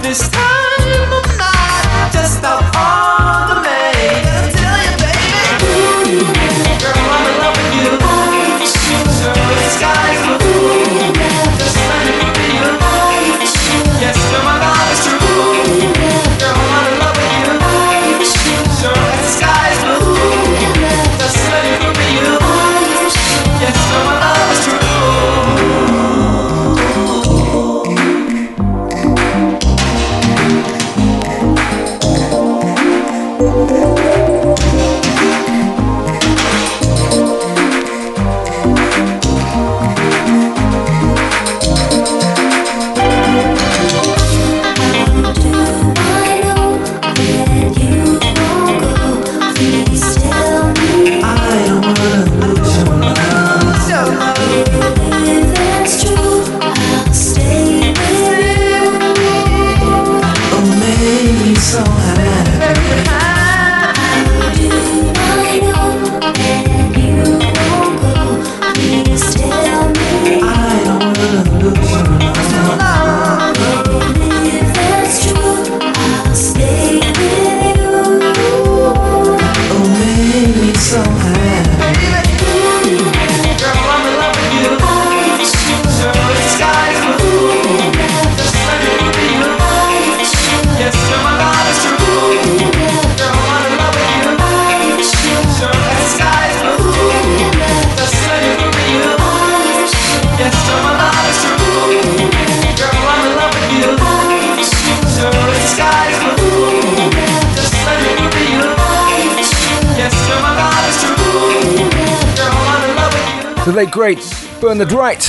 This time I'm not just about all the maid. I'll tell you, baby. Girl, I'm in love with you. Sure, the sky's blue. Just let it be your love. Yes, girl, my love is true. Girl, I'm in love with you. Sure, the sky's blue. Just let it be your love. Yes, girl, my love is true. The late great Bernard Wright.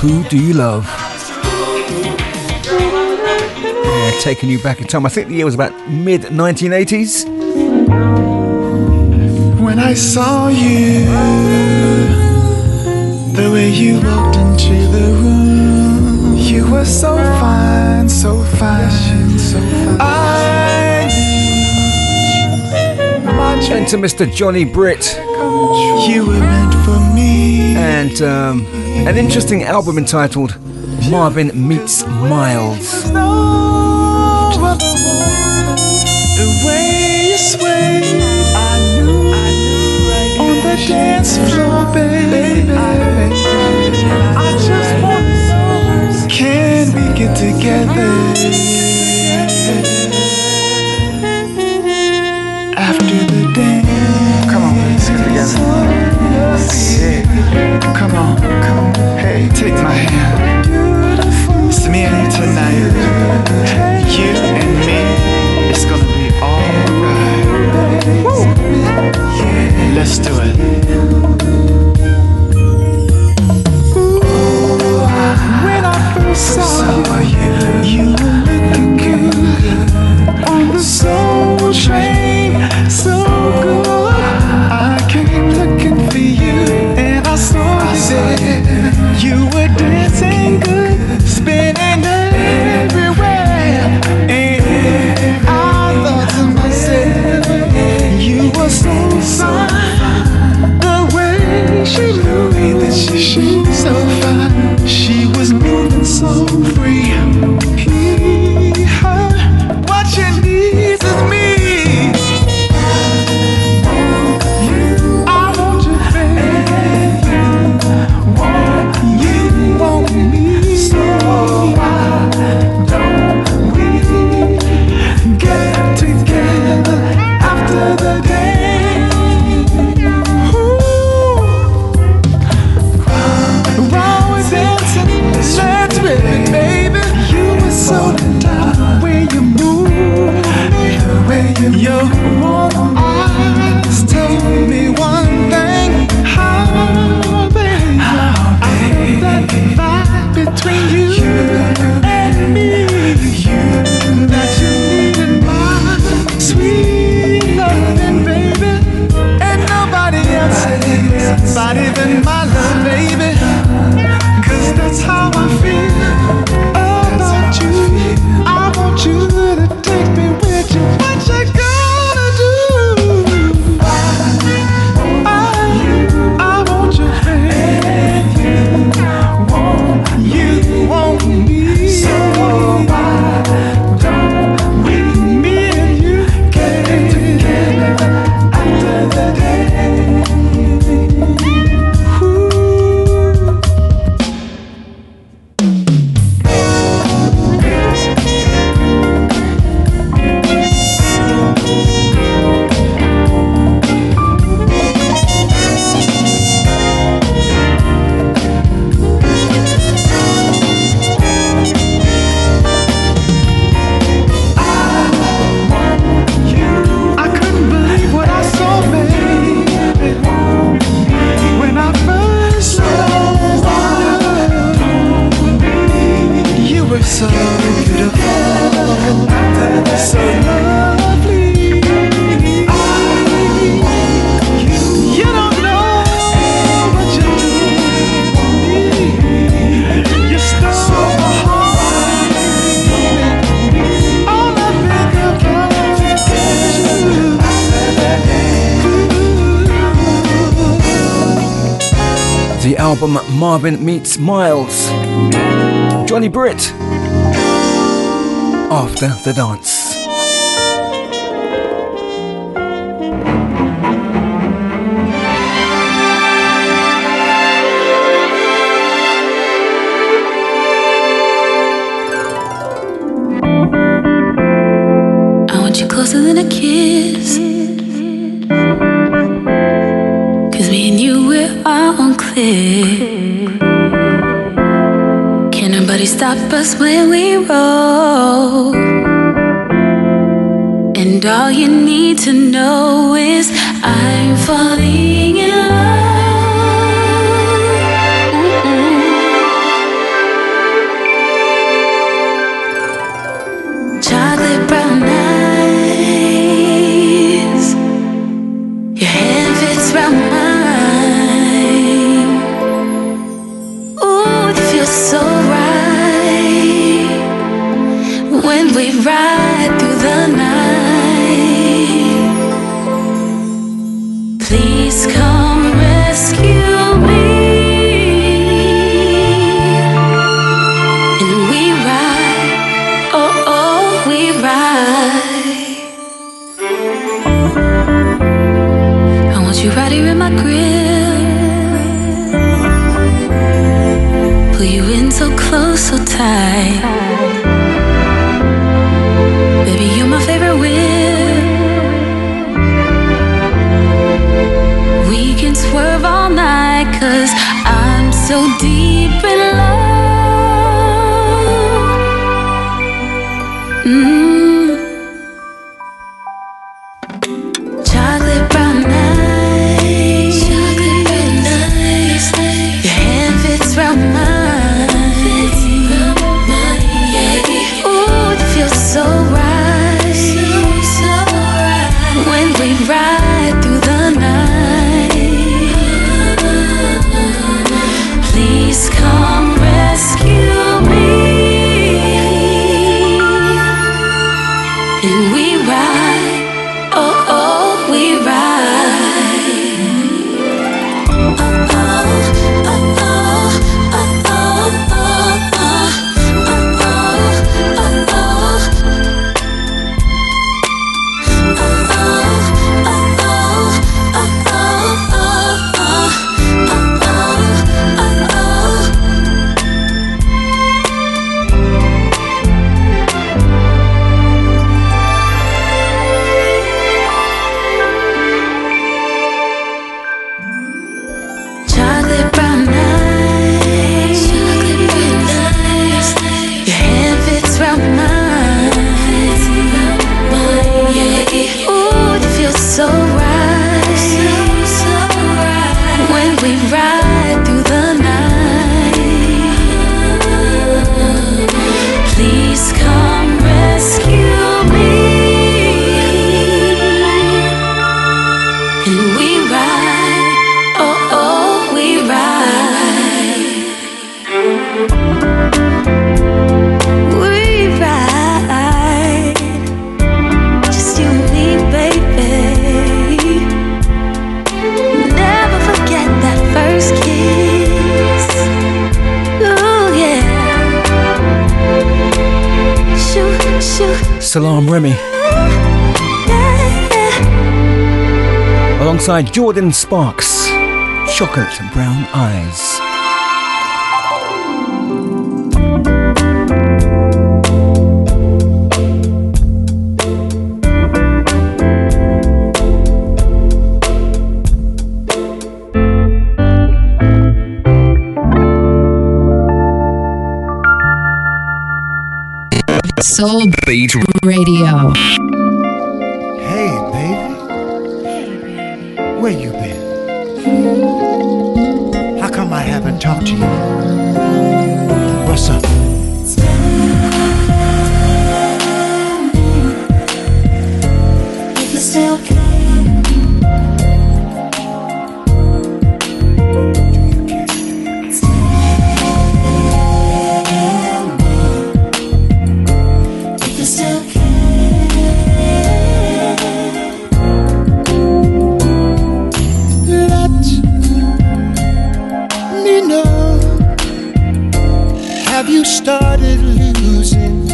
Who do you love? Yeah, taking you back in time. I think the year was about mid nineteen eighties. When I saw you, the way you walked into the room, you were so fine, so fine, so fine. I And to Mister Johnny Britt. You were meant for me. And um, an interesting album entitled Marvin Meets Miles. The way you swayed, I knew, I knew right on the dance floor, baby. I just want to know, can we get together after? Come on, let's get together. Yeah. Come on, come on. Hey, take my hand. It's me and you tonight. You and me. It's gonna be alright. Woo! Let's do it. Ooh. Album Marvin Meets Miles, Johnny Britt, After the Dance. Stop us when we roll, and all you need to know is I'm falling in love. Mm-mm. Chocolate brown eyes, your head fits round mine. Ooh, it feels so right when we ride through the night. Please come rescue me, and we ride, oh oh, we ride. I want you right here in my grip, pull you in so close, so tight. Baby, you're my favorite whip. We can swerve all night, 'cause I'm so deep in love. Mm. Salaam Remi, alongside Jordan Sparks, Chocolate Brown Eyes. Soul Beat Radio. Hey, baby. Where you been? How come I haven't talked to you? What's up? Started losing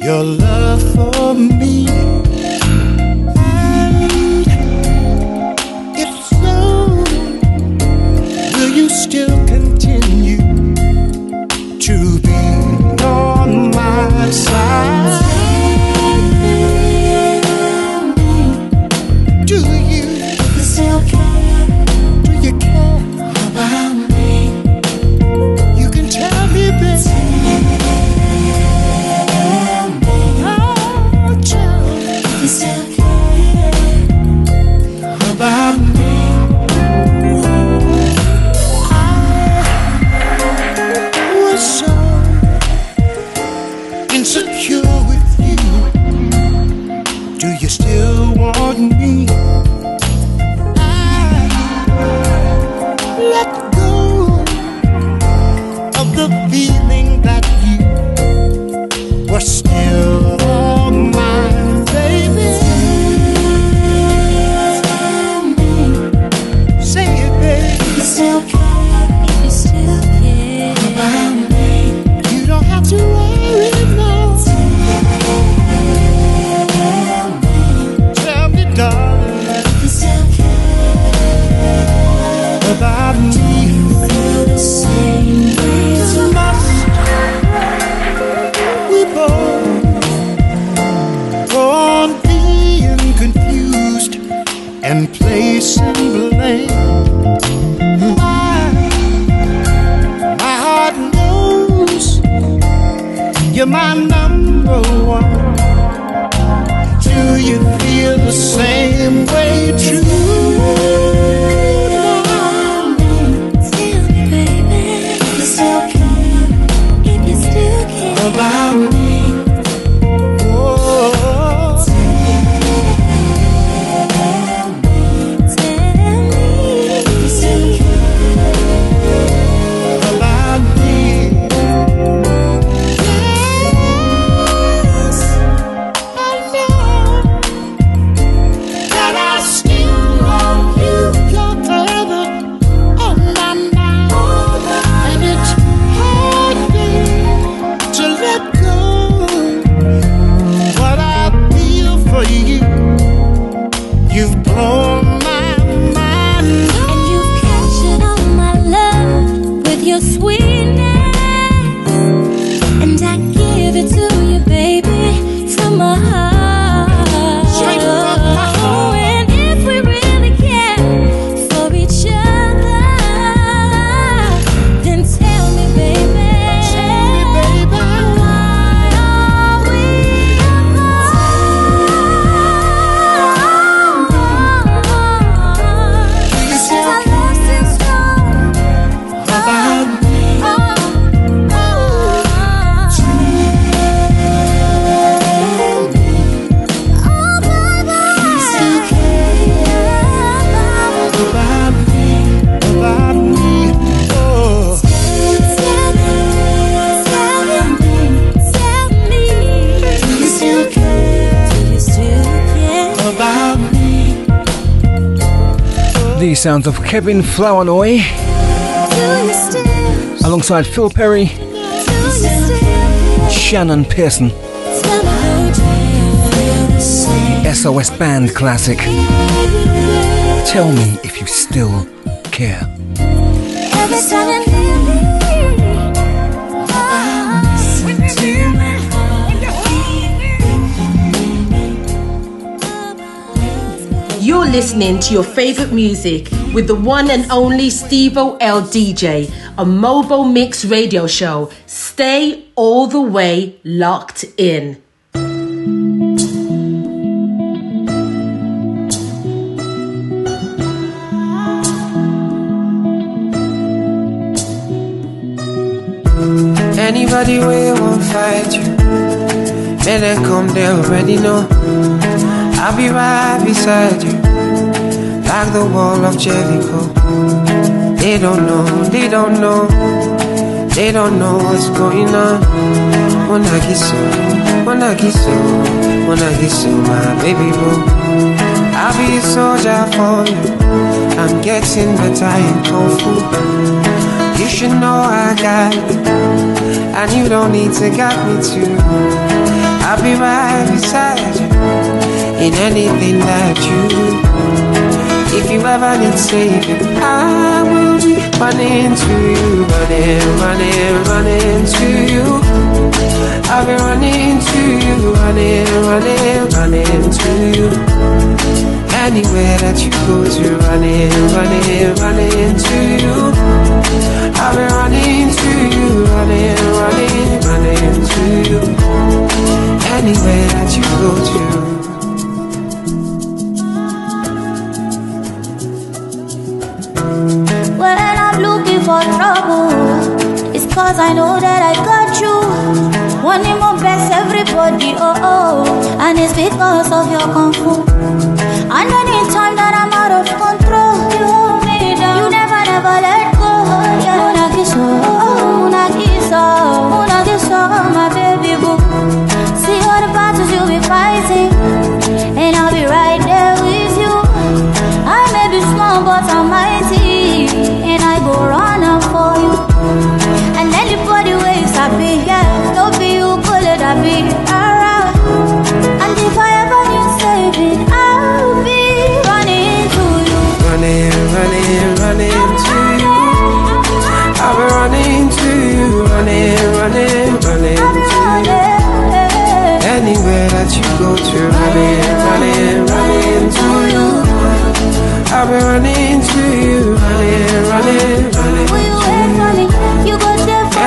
your love for me, and if so, will you still continue to be on my side? Sounds of Kevin Flournoy alongside Phil Perry, Shannon Pearson, the S O S Band classic, Tell Me If You Still Care. You're listening to your favourite music with the one and only Stevo L D J, a Mobo Mix Radio Show. Stay all the way locked in. Anybody where you won't fight you, let them come, they already know. I'll be right beside you, like the wall of Jericho. They don't know, they don't know, they don't know what's going on. When I kiss you, when I kiss you, when I kiss you, my baby boo, I'll be a soldier for you. I'm getting better in Kung Fu. You should know I got it, and you don't need to guide me too. I'll be right beside you in anything that you do. If you ever need saving, I will be running to you, running, running, running to you. I'll be running to you, running, running, running to you. Anywhere that you go to, running, running, running to you. I've been running to you, running, running, running to you. Anywhere that you go to. When I'm looking for trouble, it's cause I know that I got you. One name of best everybody, oh oh. And it's because of your kung fu. And any time that I'm out of control, you hold me down. You never, never let oh, una kiso, una kiso, my baby boo. See all the battles you'll be fighting, and I'll be right there with you. I may be strong, but I'm mighty, and I go run up for you. And anybody waves I be, yeah, don't be you, pull it, I be around. And if I ever need saving, I'll be running to you. Running, running, running to you. I'll be running to you, running, running, running to you. Anywhere that you go to, running, running, running to you. I'll be running to you, running, running, running to you.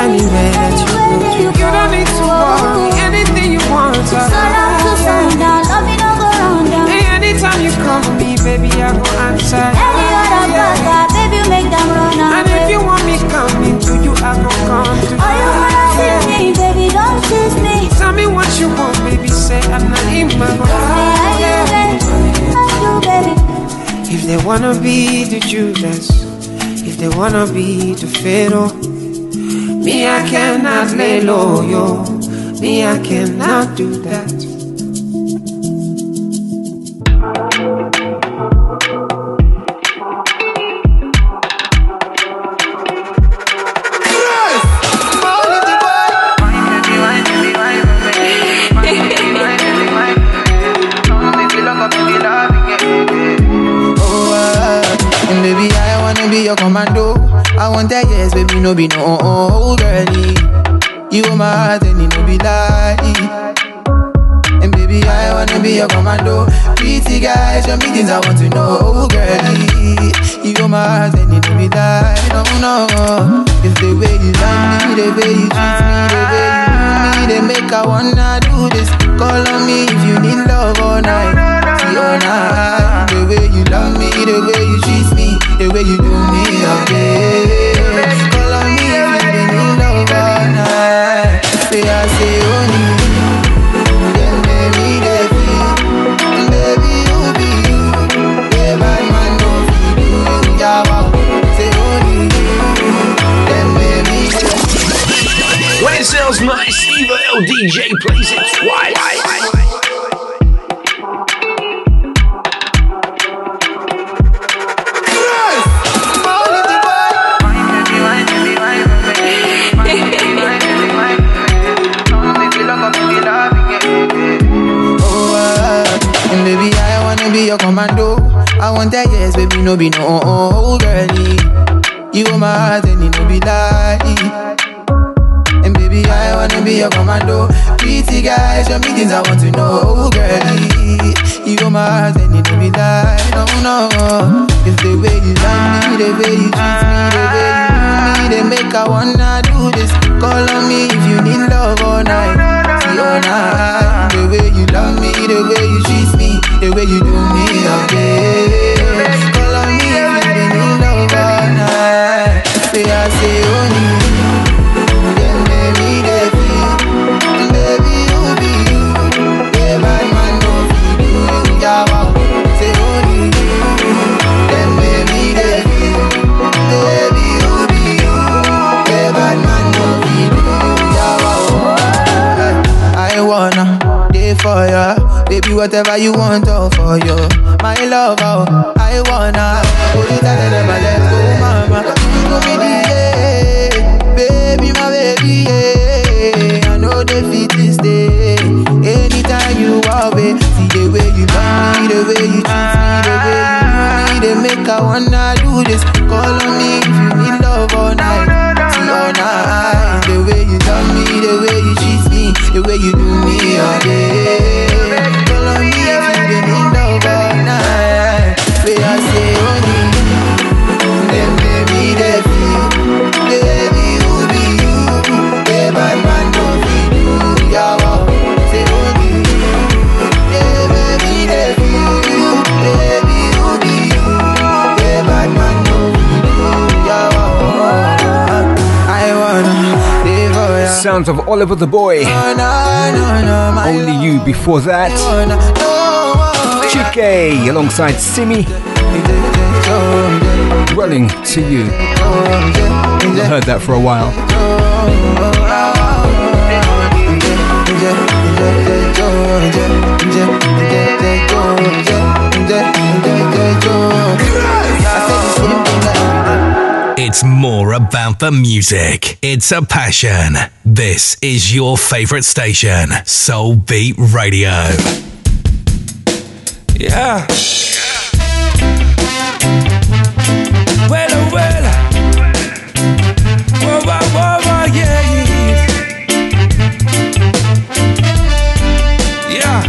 Anywhere that you go to, you don't need to walk, anything you want. It's not up to sun down, love me don't go round down. Anytime you call me, baby, I go answer. Any other brother, baby, make them run out. If you want me coming to you, I gon' come to you. Oh, you wanna kiss me, baby, don't kiss me. Tell me what you want, baby, say I'm not in my mind. I yeah. you, baby. If they wanna be the Judas, if they wanna be the Pharaoh, me, I cannot lay low, yo. Me, I cannot do that. No be no oh girlie, you are my heart and you no be lie. And baby, I wanna be your commando. Pretty guys, your meetings I want to know, oh girlie, you are my heart and you no be lie. No no, if the way you like me, the way you treat me, the way you do me, they make I wanna do this. Call on me if you need love all night, see all night. The way you love me, the way you treat me, the way you do me, okay. Say I say only then baby they feel. Baby you be you. Yeah, my man don't feel you. Yeah, wow. Say only then baby they feel. When it sounds nice, Stevo L D J plays it twice. I want that yes, baby, no be no oh, oh girlie. You are my heart and you no be lie. And baby, I wanna be your commando. Pretty guys, your meetings I want to know, oh girlie. You are my heart and you no be lie. No no, if the way you love me, the way you treat me, the way you do me, they make I wanna do this. Call on me if you need love all night. See all night. The way you love me, the way you treat me, the way you do me all day. Call on me if you need love all night. Say I say only. For ya, baby, whatever you want, all for you. My love, oh, I wanna. Put it out and never let go, mama. You go me the yeah, baby, my baby, yeah. I know they fit this day. Anytime you walk, baby, see the way you love me, the way you treat me, the way you do me, they make I wanna do this. Call on me if you need love all night, see all night. The way you love me, the way you treat me, the way you do me all day. Call on me if you been in love all night. Where I say only, then baby they feel, baby who be you, the bad man don't be you, yeah wow. Say only, yeah baby they feel you, baby who be you, the bad man don't be you, yeah wow. I wanna live for ya. Sounds of Oliver the Boy. Only You before that. Chike alongside Simi. Running to You. I heard that for a while. It's more about the music. It's a passion. This is your favorite station, Soul Beat Radio. Yeah. Well, well. Whoa, whoa, whoa, whoa, yeah. Yeah.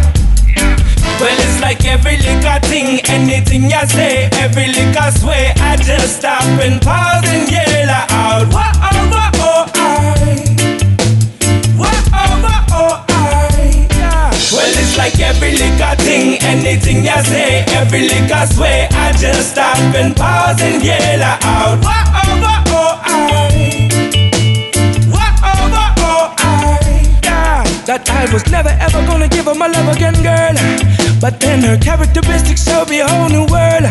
Well, it's like every little thing, anything you say, every little sway, I just stop and pause and yell out. Whoa, oh, whoa, oh, I. Well, it's like every liquor thing, anything you say, every liquor sway, I just stop and pause and yell out. Whoa, oh, whoa, oh, I. Whoa, oh, whoa, oh, I. Yeah. That I was never ever gonna give her my love again, girl. But then her characteristics show me a whole new world.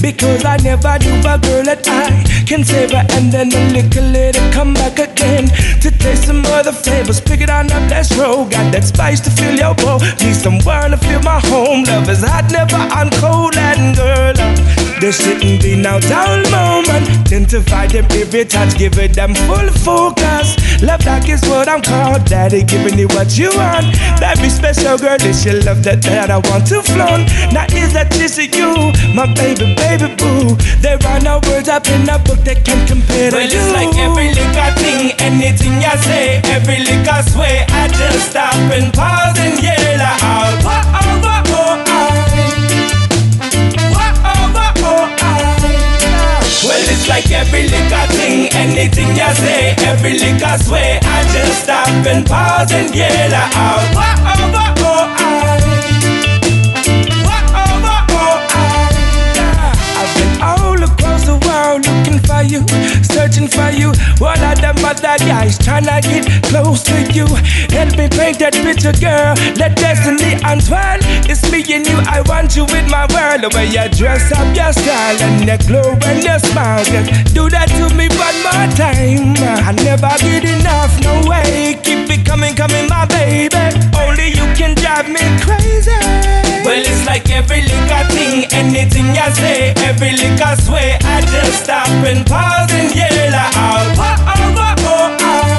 Because I never knew a girl that I can savor, and then a little later come back again to taste some other flavors. Pick it on up, let's roll. Got that spice to fill your bowl. Need some wine to fill my home. Love is hot, never on cold, and girl, there shouldn't be no dull moment. Intensify them every touch, give it them full focus. Love like is what I'm called. Daddy giving you what you want. That be special, girl. It's your love that, that I want to flaunt. Now is that just you, my baby, baby. Baby boo, there are no words up in a book that can compare to you. Well, it's like every liquor thing, anything you say, every liquor sway, I just stop and pause and yell out. Whoa, oh, whoa, oh, I. Whoa, oh, whoa, oh, I. Well, it's like every liquor thing, anything you say, every liquor sway, I just stop and pause and yell out. Whoa, oh, whoa, oh, I. Looking for you, searching for you. All of them other guys trying to get close to you. Help me paint that picture, girl. Let destiny untwirl. It's me and you, I want you in my world. The way you dress up, your style, and your glow and your smile. Just do that to me one more time. I never get enough, no way. Keep it coming, coming, my baby. Only you can drive me crazy. Well, it's like every liquor thing, anything you say, every liquor sway, I just stop and pause and yell out. Whoa, oh, whoa, oh, I.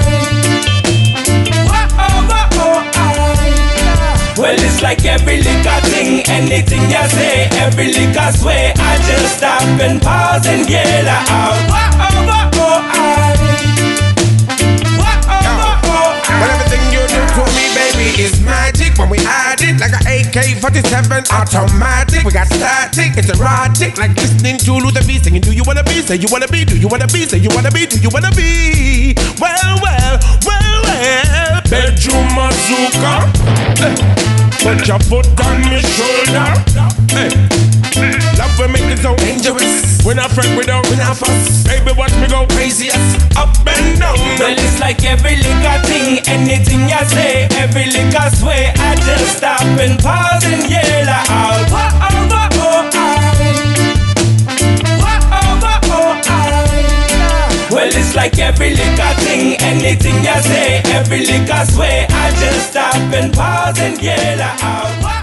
Whoa, oh, whoa, oh, I. Well, it's like every liquor thing, anything you say, every liquor sway, I just stop and pause and yell out. Whoa, oh, whoa, oh, I. Whoa, oh, whoa, oh, I. Well, everything you do to me, baby, is magic. When we hide it like an egg A K forty-seven automatic. We got static, it's erotic, like listening to Luther B singing. Do you wanna be? Say you wanna be. Do you wanna be? Say you wanna be. Do you wanna be? Well, well, well, well. Bedroom mazooka, eh. Put your foot on my shoulder, eh. Love will make it so dangerous. When I fret, we don't, when I fuss. Baby, watch me go crazy, up and down. Well, it's like every liquor thing, anything I say, every liquor sway. I just stop and pause and yell out, what over oh I, what over oh I. Well, it's like every liquor thing, anything I say, every liquor sway. I just stop and pause and yell out, what.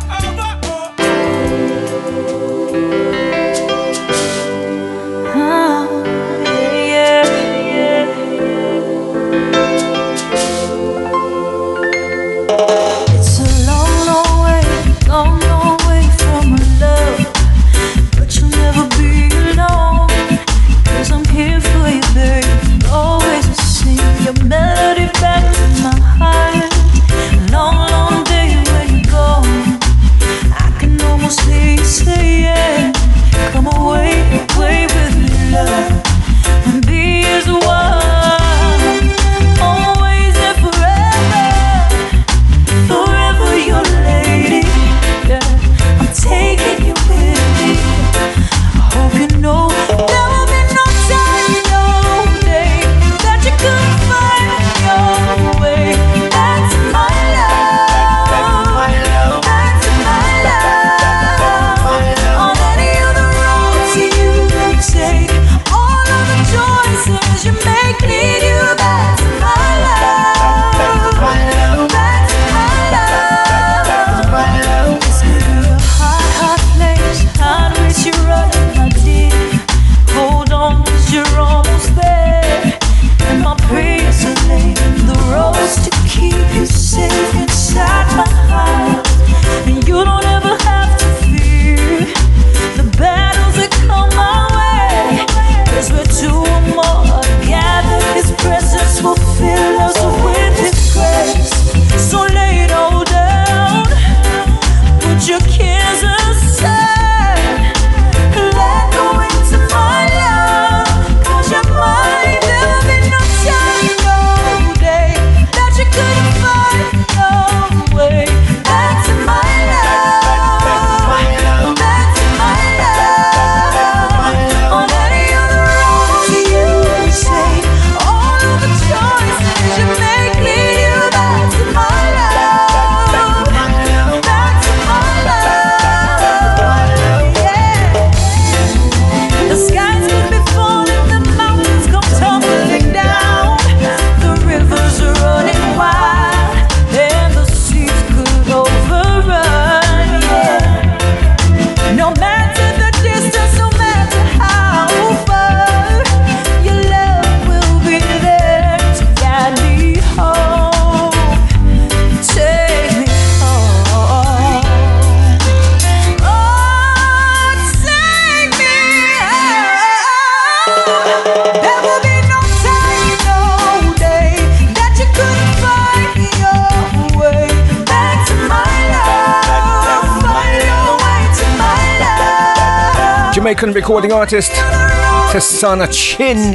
Jamaican recording artist Tasana Chin.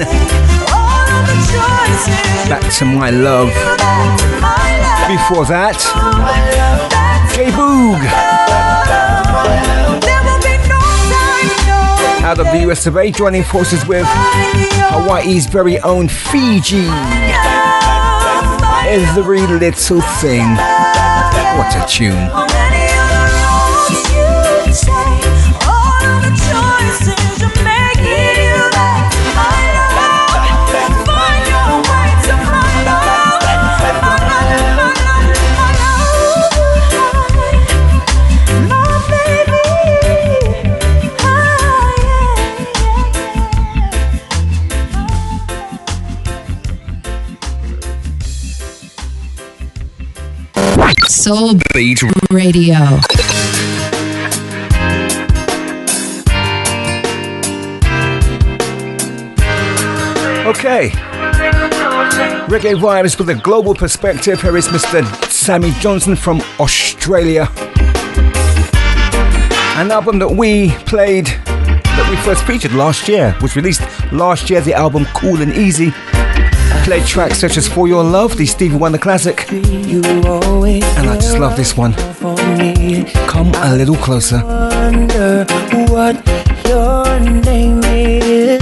Back to my love. Before that, J Boog. Out of the U S of A, joining forces with Hawaii's very own Fiji. Every Little Thing. What a tune. Soul Beat Radio. Okay. Reggae vibes with a global perspective. Here is Mister Sammy Johnson from Australia. an album that we played, that we first featured last year, which released last year, the album Cool and Easy. Played tracks such as For Your Love, the Stevie Wonder classic, and I just love this one, Come a Little Closer. What your name is,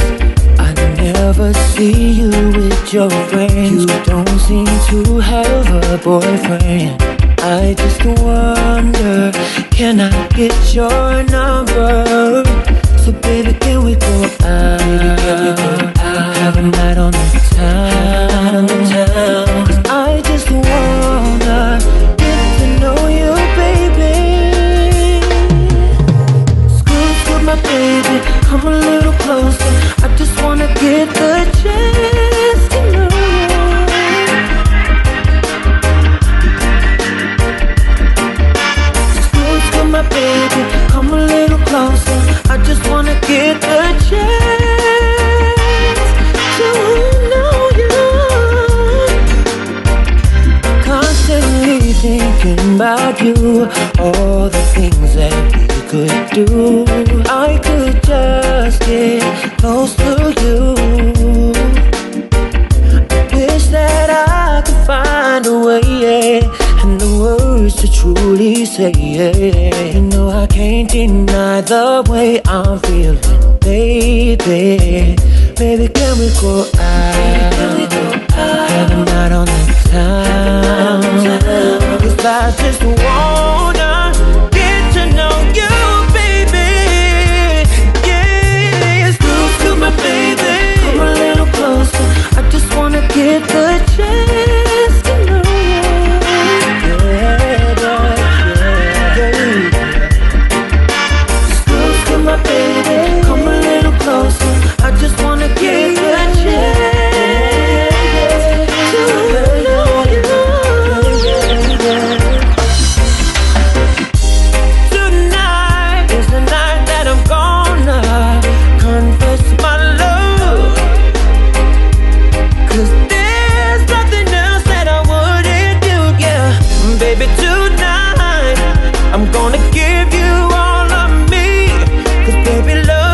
I never see you with your friends. You don't seem to have a boyfriend. I just wonder, can I get your number? So baby, can we go out? Baby, can we go out? Have a night on the town. Cause I just wanna get to know you, baby. Scoot, scoot my baby, come a little closer. I just wanna get the chance to know. Baby, come a little closer. I just wanna get the chance to know you. Constantly thinking about you, all the things that we could do. I could just get close to you. I wish that I could find a way, yeah, and the words to truly say, yeah. You know I can't deny the way I'm feeling, baby. Baby, can we go out? Can we go out? Have a night on the town. Cause I just wanna get to know you, baby. Yeah, scoot, scoot my baby, come a little closer. I just wanna get the chance to know. I just wanna give you a chance to know you, tonight is the night that I'm gonna confess my love. Cause there's nothing else that I wouldn't do, yeah. Baby, tonight I'm gonna give you all of me. Cause baby, love.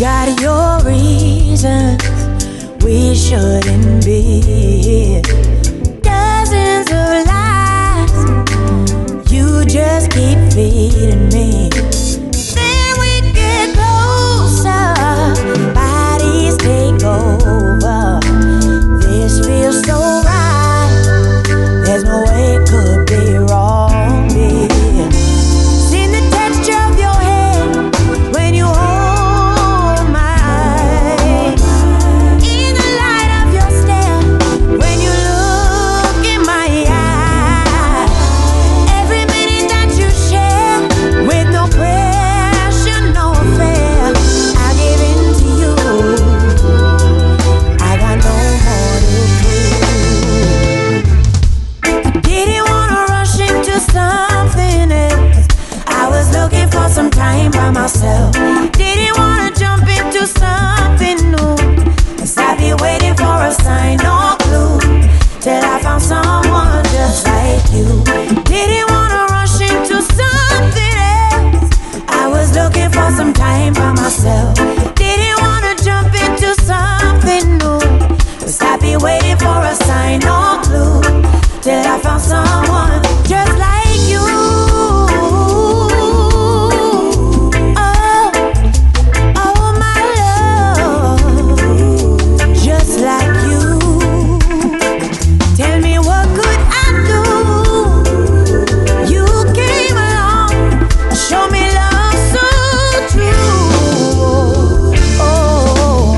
got your reasons. We shouldn't be here. Dozens of lies you just keep feeding me. Then we get closer, bodies take over. This feels so right, there's no way it could be wrong here. Seen the texture of your head when you hold mine. In the light of your stare when you look in my eye. Every minute that you share with no pressure, no fear. I give in to you, I got no more to prove. I didn't want to rush into something else. I was looking for some time by myself. Didn't want to jump into something new, 'cause I've been waiting for a sign or clue, till I found someone just like you. Didn't want to rush into something else. I was looking for some time by myself. Didn't want to jump into something new, 'cause I've been waiting for a sign or clue, till I found someone just like you. Oh, oh my love, just like you. Tell me what could I do? You came along, show me love so true. Oh,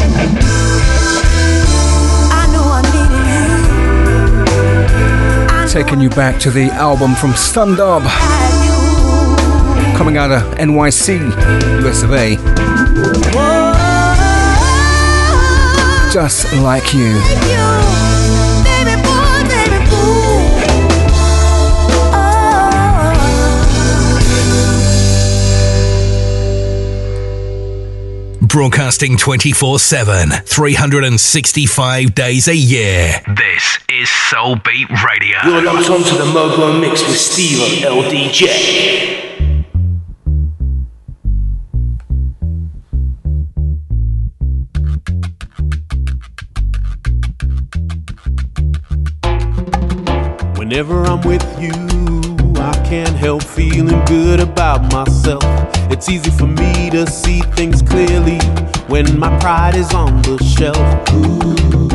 I know I needed you. Taking you back to the album from Sundub, coming out of N Y C, U S of A. Just like you. Broadcasting twenty-four seven, three hundred sixty-five days a year. This is Soul Beat Radio. You're locked onto the Mobo Mix with Stevo L D J. Whenever I'm with you, I can't help feeling good about myself. It's easy for me to see things clearly when my pride is on the shelf. Ooh,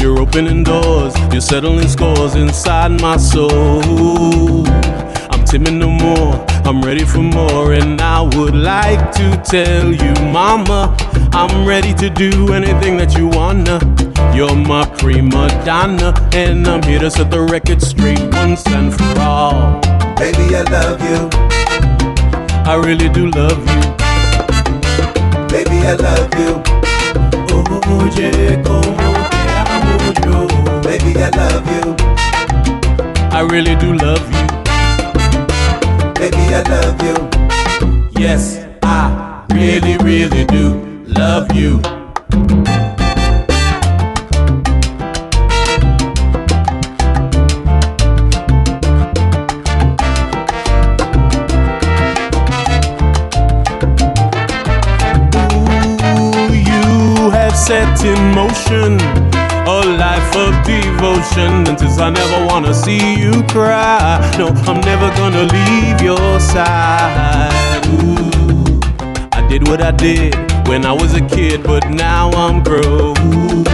you're opening doors, you're settling scores inside my soul. I'm timid no more, I'm ready for more, and I would like to tell you, mama, I'm ready to do anything that you wanna. You're my prima donna, and I'm here to set the record straight once and for all. Baby, I love you. I really do love you. Baby, I love you. Oh, yeah, como te amo yo. Baby, I love you. I really do love you. Baby, I love you. Yes, I really, really do love you. Set in motion a life of devotion, and since I never wanna see you cry, no, I'm never gonna leave your side. Ooh, I did what I did when I was a kid, but now I'm grown. Ooh,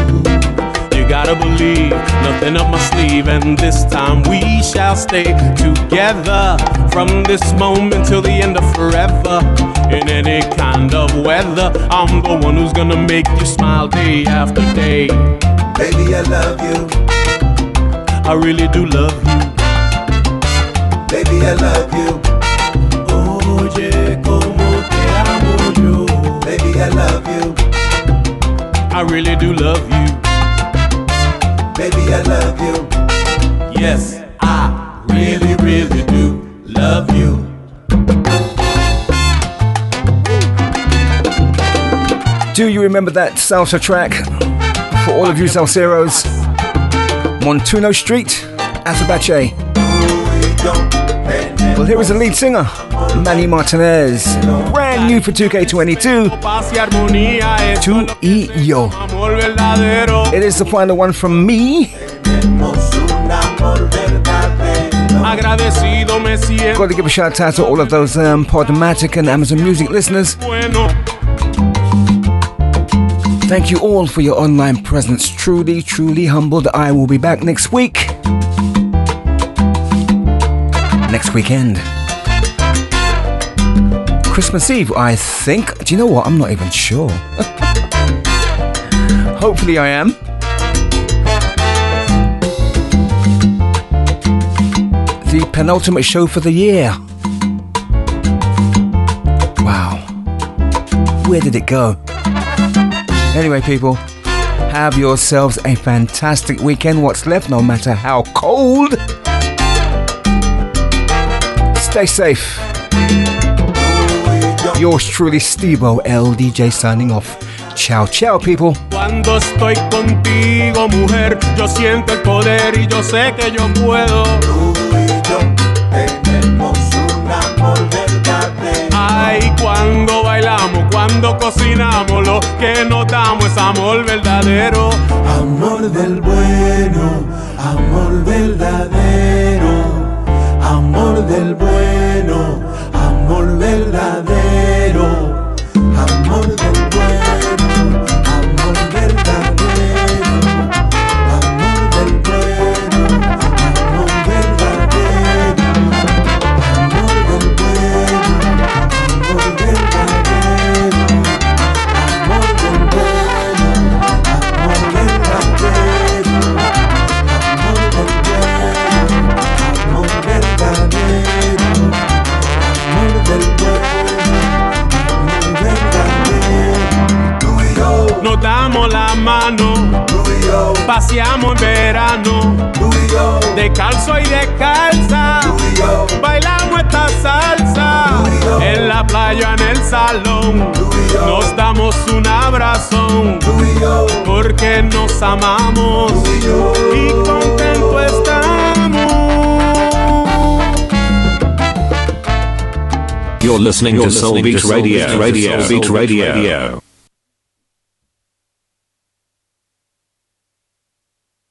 you gotta believe, nothing up my sleeve, and this time we shall stay together from this moment till the end of forever. In any kind of weather, I'm the one who's gonna make you smile day after day. Baby, I love you. I really do love you. Baby, I love you. Oh, yeah, como te amo yo. Baby, I love you. I really do love you. Baby, I love you. Yes, I really, really do love you. Do you remember that salsa track? For all of you salseros, Montuno Street, Azabache. Well, here is the lead singer. Manny Martinez, brand new for two K twenty-two, Tu y Yo. It is the final one from me. Got to give a shout out to all of those um, Podomatic and Amazon Music listeners. Thank you all for your online presence. Truly, truly humbled. I will be back next week. Next weekend. Christmas Eve, I think. Do you know what? I'm not even sure. Hopefully I am. The penultimate show for the year. Wow. Where did it go? Anyway, people, have yourselves a fantastic weekend. What's left, no matter how cold. Stay safe. Yours truly, Stevo L D J, signing off. Ciao, ciao, people. Cuando estoy contigo, mujer, yo siento el poder y yo sé que yo puedo. Tú y yo tenemos un amor verdadero. Ay, cuando bailamos, cuando cocinamos, lo que notamos es amor verdadero. Amor del bueno, amor verdadero. Amor del bueno, amor verdadero, amor del bueno, amor verdadero, amor del bueno, amor verdadero, amor del bueno, amor verdadero, amor del bueno, amor verdadero, amor del bueno, amor verdadero. Nos damos la mano, tú y yo. Paseamos en verano, tú y yo. Descalzo y descalza, tú y yo. Bailamos esta salsa, tú y yo. En la playa, en el salón, tú y yo. Nos damos un abrazo, tú y yo. Porque nos amamos, tú y yo. Y contento estamos. You're listening You're to listening Soul Beat Radio, Radio, Soul Beat Radio.